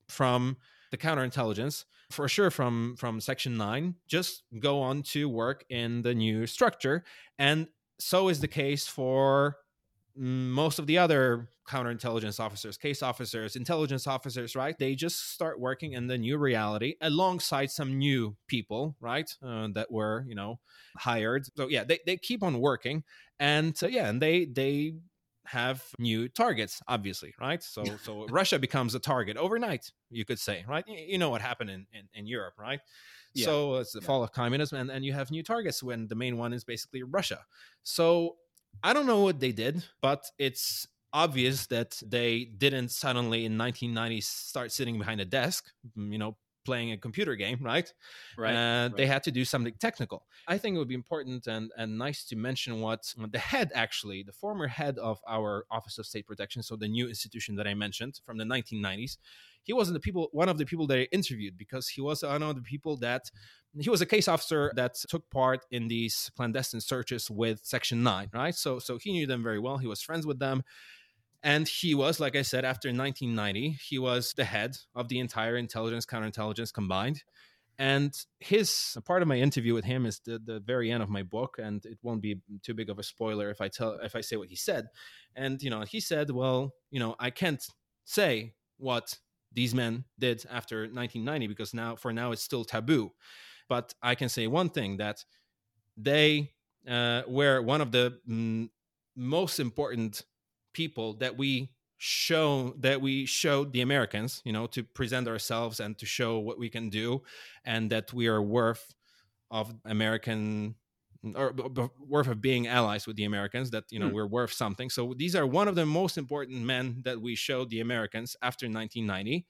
from the counterintelligence, for sure from Section 9, just go on to work in the new structure. And so is the case for most of the other counterintelligence officers, case officers, intelligence officers, right? They just start working in the new reality alongside some new people, right? That were, you know, hired. So yeah, they keep on working. And and they have new targets, obviously, right? So Russia becomes a target overnight, you could say, right? You know what happened in Europe, right? Yeah. So it's the fall of communism and you have new targets when the main one is basically Russia. So I don't know what they did, but it's obvious that they didn't suddenly in 1990 start sitting behind a desk, you know, playing a computer game, right? Right. They had to do something technical. I think it would be important and nice to mention what the head, actually, the former head of our Office of State Protection, so the new institution that I mentioned from the 1990s, he wasn't one of the people that I interviewed because he was one of the people that he was a case officer that took part in these clandestine searches with Section 9, right? So he knew them very well. He was friends with them. And he was, like I said, after 1990, he was the head of the entire intelligence, counterintelligence combined. And his part of my interview with him is the very end of my book. And it won't be too big of a spoiler if I say what he said. And, you know, he said, well, you know, I can't say what these men did after 1990 because now it's still taboo. But I can say one thing, that they were one of the most important people that we showed the Americans, you know, to present ourselves and to show what we can do and that we are worth of American or worth of being allies with the Americans, that, you know, we're worth something. So these are one of the most important men that we showed the Americans after 1990.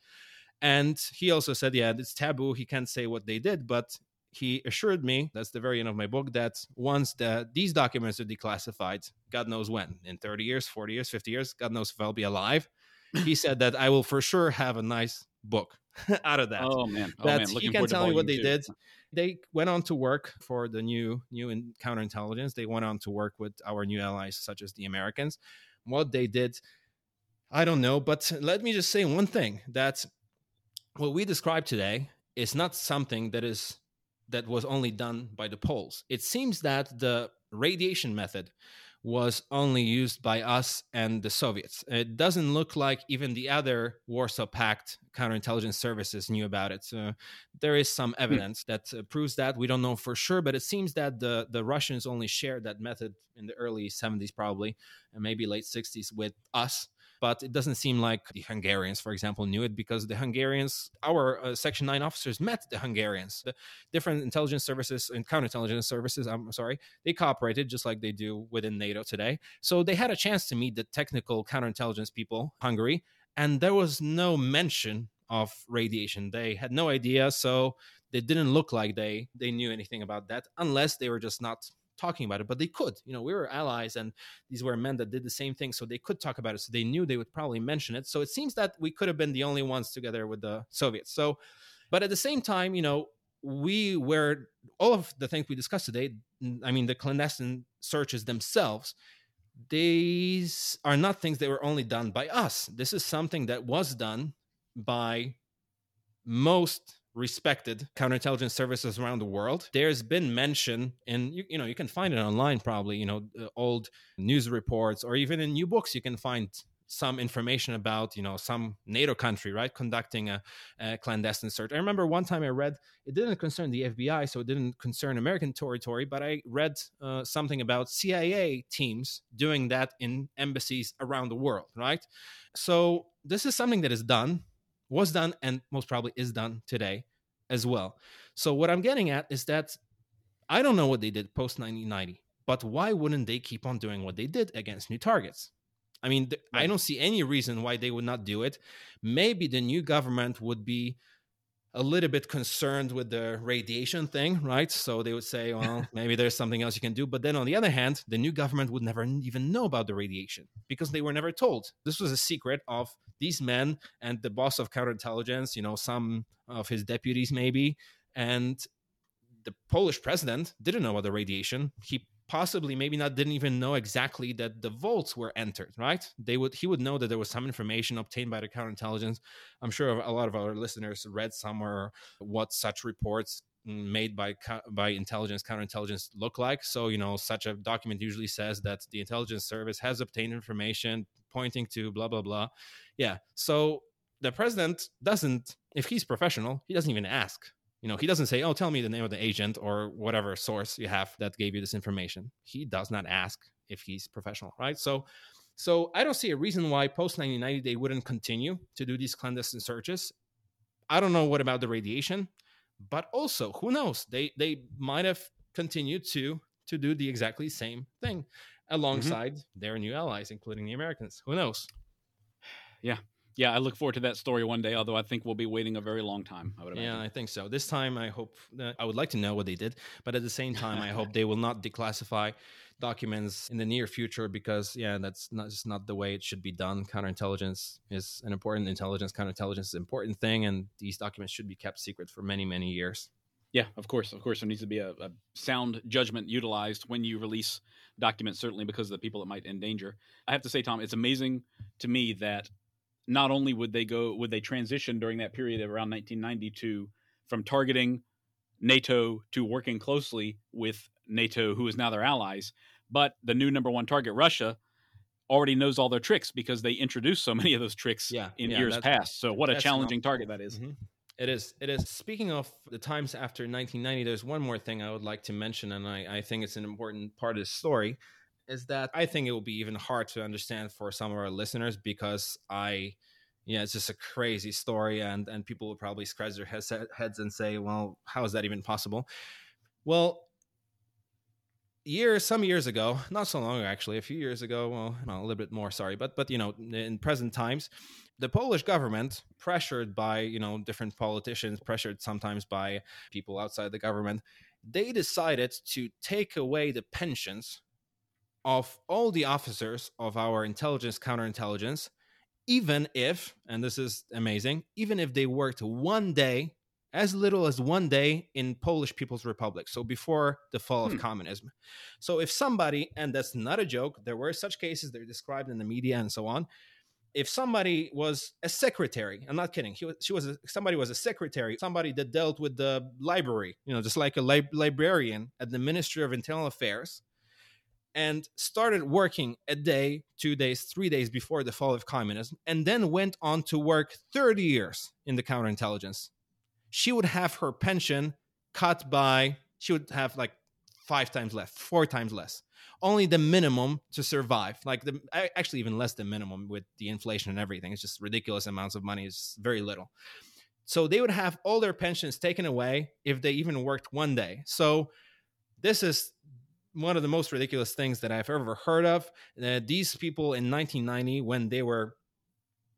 And he also said, yeah, it's taboo. He can't say what they did, but he assured me, that's the very end of my book, that once these documents are declassified, God knows when, in 30 years, 40 years, 50 years, God knows if I'll be alive, he said that I will for sure have a nice book out of that. Oh man. He can tell me what they did. They went on to work for the new in counterintelligence. They went on to work with our new allies, such as the Americans. What they did, I don't know. But let me just say one thing, that what we described today is not something that was only done by the Poles. It seems that the radiation method was only used by us and the Soviets. It doesn't look like even the other Warsaw Pact counterintelligence services knew about it. So there is some evidence that proves that. We don't know for sure, but it seems that the Russians only shared that method in the early 70s probably, and maybe late 60s with us. But it doesn't seem like the Hungarians, for example, knew it, because the Hungarians, our Section 9 officers met the Hungarians. The different intelligence services and counterintelligence services, they cooperated just like they do within NATO today. So they had a chance to meet the technical counterintelligence people, Hungary, and there was no mention of radiation. They had no idea, so they didn't look like they knew anything about that, unless they were just not talking about it. But they could, we were allies, and these were men that did the same thing, so they could talk about it. So they knew they would probably mention it. So it seems that we could have been the only ones together with the Soviets. So, but at the same time, we were, all of the things we discussed today, the clandestine searches themselves, these are not things that were only done by us. This is something that was done by most respected counterintelligence services around the world. There's been mention, and you can find it online probably, old news reports, or even in new books, you can find some information about, some NATO country, right, conducting a clandestine search. I remember one time I read, it didn't concern the FBI, so it didn't concern American territory, but I read something about CIA teams doing that in embassies around the world, right? So this is something that is done, was done, and most probably is done today as well. So what I'm getting at is that I don't know what they did post-1990, but why wouldn't they keep on doing what they did against new targets? Right. I don't see any reason why they would not do it. Maybe the new government would be a little bit concerned with the radiation thing, right? So they would say, well, maybe there's something else you can do. But then on the other hand, the new government would never even know about the radiation, because they were never told. This was a secret of these men and the boss of counterintelligence, some of his deputies maybe. And the Polish president didn't know about the radiation. He possibly, maybe not, didn't even know exactly that the vaults were entered, right? He would know that there was some information obtained by the counterintelligence. I'm sure a lot of our listeners read somewhere what such reports made by intelligence, counterintelligence look like. So, such a document usually says that the intelligence service has obtained information pointing to blah, blah, blah. Yeah. So the president doesn't, if he's professional, he doesn't even ask. He doesn't say, oh, tell me the name of the agent or whatever source you have that gave you this information. He does not ask if he's professional, right? So I don't see a reason why post-1990 they wouldn't continue to do these clandestine searches. I don't know what about the radiation, but also, who knows? They might have continued to do the exactly same thing alongside their new allies, including the Americans. Who knows? Yeah. Yeah, I look forward to that story one day, although I think we'll be waiting a very long time, I would imagine. Yeah, I think so. This time, I hope that I would like to know what they did, but at the same time, I hope they will not declassify documents in the near future, because, that's just not the way it should be done. Counterintelligence is an important intelligence. Counterintelligence is an important thing, and these documents should be kept secret for many, many years. Yeah, of course, there needs to be a sound judgment utilized when you release documents, certainly because of the people it might endanger. I have to say, Tom, it's amazing to me that not only would they transition during that period of around 1992 from targeting NATO to working closely with NATO, who is now their allies, but the new number one target, Russia, already knows all their tricks because they introduced so many of those tricks in years past. So what a challenging target that is. Mm-hmm. It is. Speaking of the times after 1990, there's one more thing I would like to mention, and I think it's an important part of the story, is that I think it will be even hard to understand for some of our listeners, because it's just a crazy story, and people will probably scratch their heads and say, well, how is that even possible? Well, some years ago, not so long actually, a few years ago, a little bit more, but in present times, the Polish government, pressured by, different politicians, pressured sometimes by people outside the government, they decided to take away the pensions of all the officers of our intelligence, counterintelligence, even if, and this is amazing, even if they worked one day, as little as one day in Polish People's Republic, so before the fall of communism. So if somebody, and that's not a joke, there were such cases, they're described in the media and so on, if somebody was a secretary, I'm not kidding, somebody was a secretary, somebody that dealt with the library, you know, just like a librarian at the Ministry of Internal Affairs, and started working a day, 2 days, 3 days before the fall of communism, and then went on to work 30 years in the counterintelligence, she would have her pension cut by, she would have like 4 times less. Only the minimum to survive, like actually even less than minimum with the inflation and everything. It's just ridiculous amounts of money. It's very little. So they would have all their pensions taken away if they even worked one day. So this is one of the most ridiculous things that I've ever heard of. These people in 1990, when they were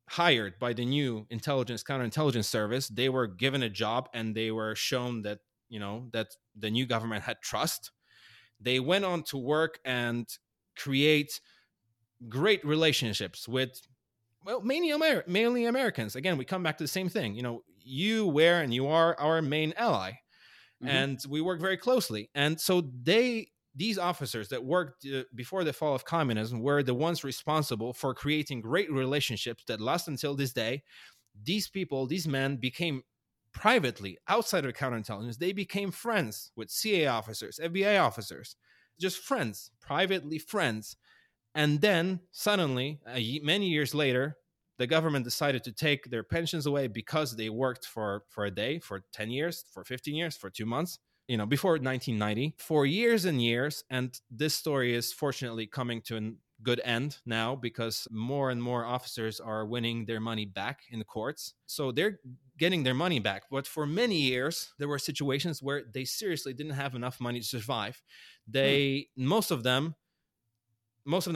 hired by the new counterintelligence service, they were given a job and they were shown that, you know, that the new government had trust. They went on to work and create great relationships with, well, mainly Americans. Again, we come back to the same thing. You know, you were and you are our main ally, and we work very closely. And so these officers that worked before the fall of communism were the ones responsible for creating great relationships that last until this day. These people, these men became privately, outside of counterintelligence, they became friends with CA officers, FBI officers, just friends, privately friends. And then suddenly, many years later, the government decided to take their pensions away because they worked for a day, for 10 years, for 15 years, for 2 months. You know, before 1990, for years and years. And this story is fortunately coming to a good end now because more and more officers are winning their money back in the courts. So they're getting their money back. But for many years, there were situations where they seriously didn't have enough money to survive. They, most of them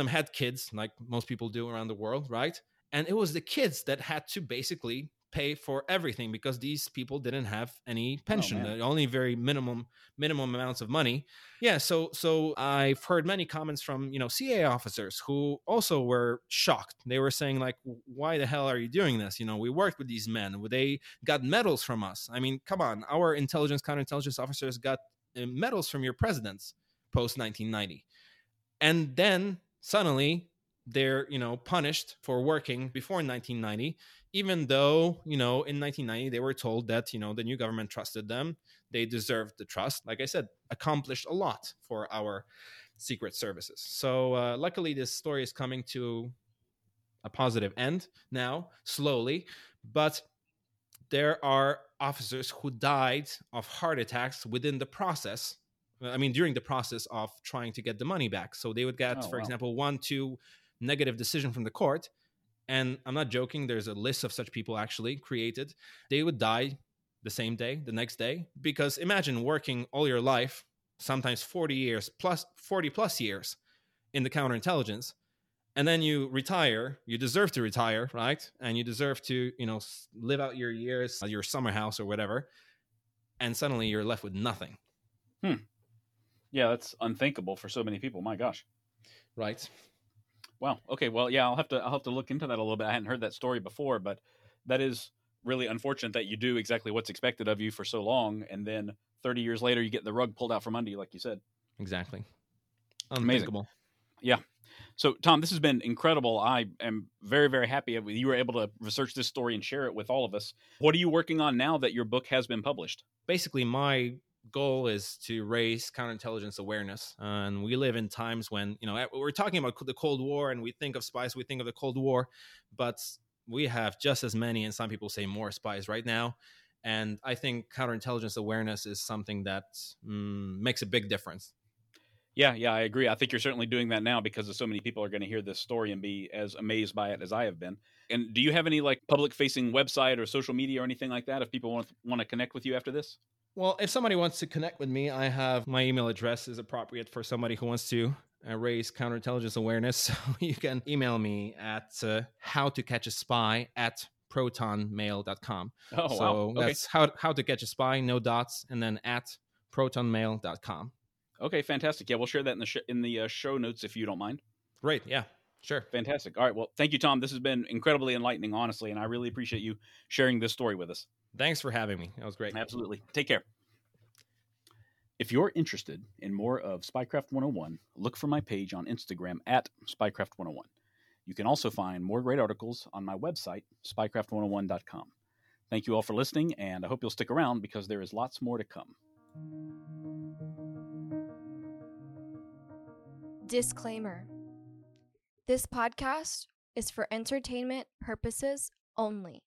had kids, like most people do around the world, right? And it was the kids that had to basically pay for everything because these people didn't have any pension, only very minimum amounts of money. Yeah, so I've heard many comments from, you know, CA officers who also were shocked. They were saying like, why the hell are you doing this? You know, we worked with these men. They got medals from us. I mean, come on, our counterintelligence officers got medals from your presidents post-1990. And then suddenly they're, you know, punished for working before 1990, even though, you know, in 1990, they were told that, you know, the new government trusted them. They deserved the trust. Like I said, accomplished a lot for our secret services. So luckily, this story is coming to a positive end now, slowly. But there are officers who died of heart attacks within the process. I mean, during the process of trying to get the money back. So they would get, example, 1-2 negative decision from the court. And I'm not joking, there's a list of such people actually created. They would die the same day, the next day, because imagine working all your life, sometimes 40 plus years in the counterintelligence, and then you retire. You deserve to retire, right? And you deserve to, you know, live out your years at your summer house or whatever, and suddenly you're left with nothing. Yeah, that's unthinkable for so many people. My gosh. Right. Wow. Okay. Well, yeah, I'll have to look into that a little bit. I hadn't heard that story before, but that is really unfortunate that you do exactly what's expected of you for so long, and then 30 years later, you get the rug pulled out from under you, like you said. Exactly. Unthinkable. Amazing. Yeah. So, Tom, this has been incredible. I am very, very happy you were able to research this story and share it with all of us. What are you working on now that your book has been published? Basically, my goal is to raise counterintelligence awareness. And we live in times when, you know, we're talking about the Cold War and we think of spies, we think of the Cold War, but we have just as many, and some people say more spies right now. And I think counterintelligence awareness is something that makes a big difference. Yeah, I agree. I think you're certainly doing that now because so many people are going to hear this story and be as amazed by it as I have been. And do you have any like public-facing website or social media or anything like that if people want to connect with you after this? Well, if somebody wants to connect with me, I have my email address is appropriate for somebody who wants to raise counterintelligence awareness. So you can email me at howtocatchaspy@protonmail.com. Oh, so wow. Okay. That's how to catch a spy, no dots, and then at protonmail.com. Okay, fantastic. Yeah, we'll share that in the show notes if you don't mind. Great. Yeah, Sure. Fantastic. All right. Well, thank you, Tom. This has been incredibly enlightening, honestly, and I really appreciate you sharing this story with us. Thanks for having me. That was great. Absolutely. Take care. If you're interested in more of Spycraft 101, look for my page on Instagram at Spycraft 101. You can also find more great articles on my website, spycraft101.com. Thank you all for listening, and I hope you'll stick around because there is lots more to come. Disclaimer. This podcast is for entertainment purposes only.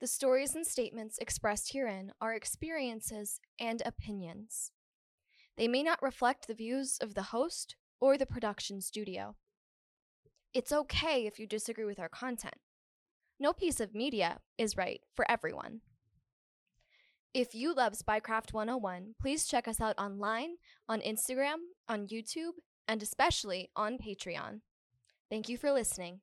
The stories and statements expressed herein are experiences and opinions. They may not reflect the views of the host or the production studio. It's okay if you disagree with our content. No piece of media is right for everyone. If you love Spycraft 101, please check us out online, on Instagram, on YouTube, and especially on Patreon. Thank you for listening.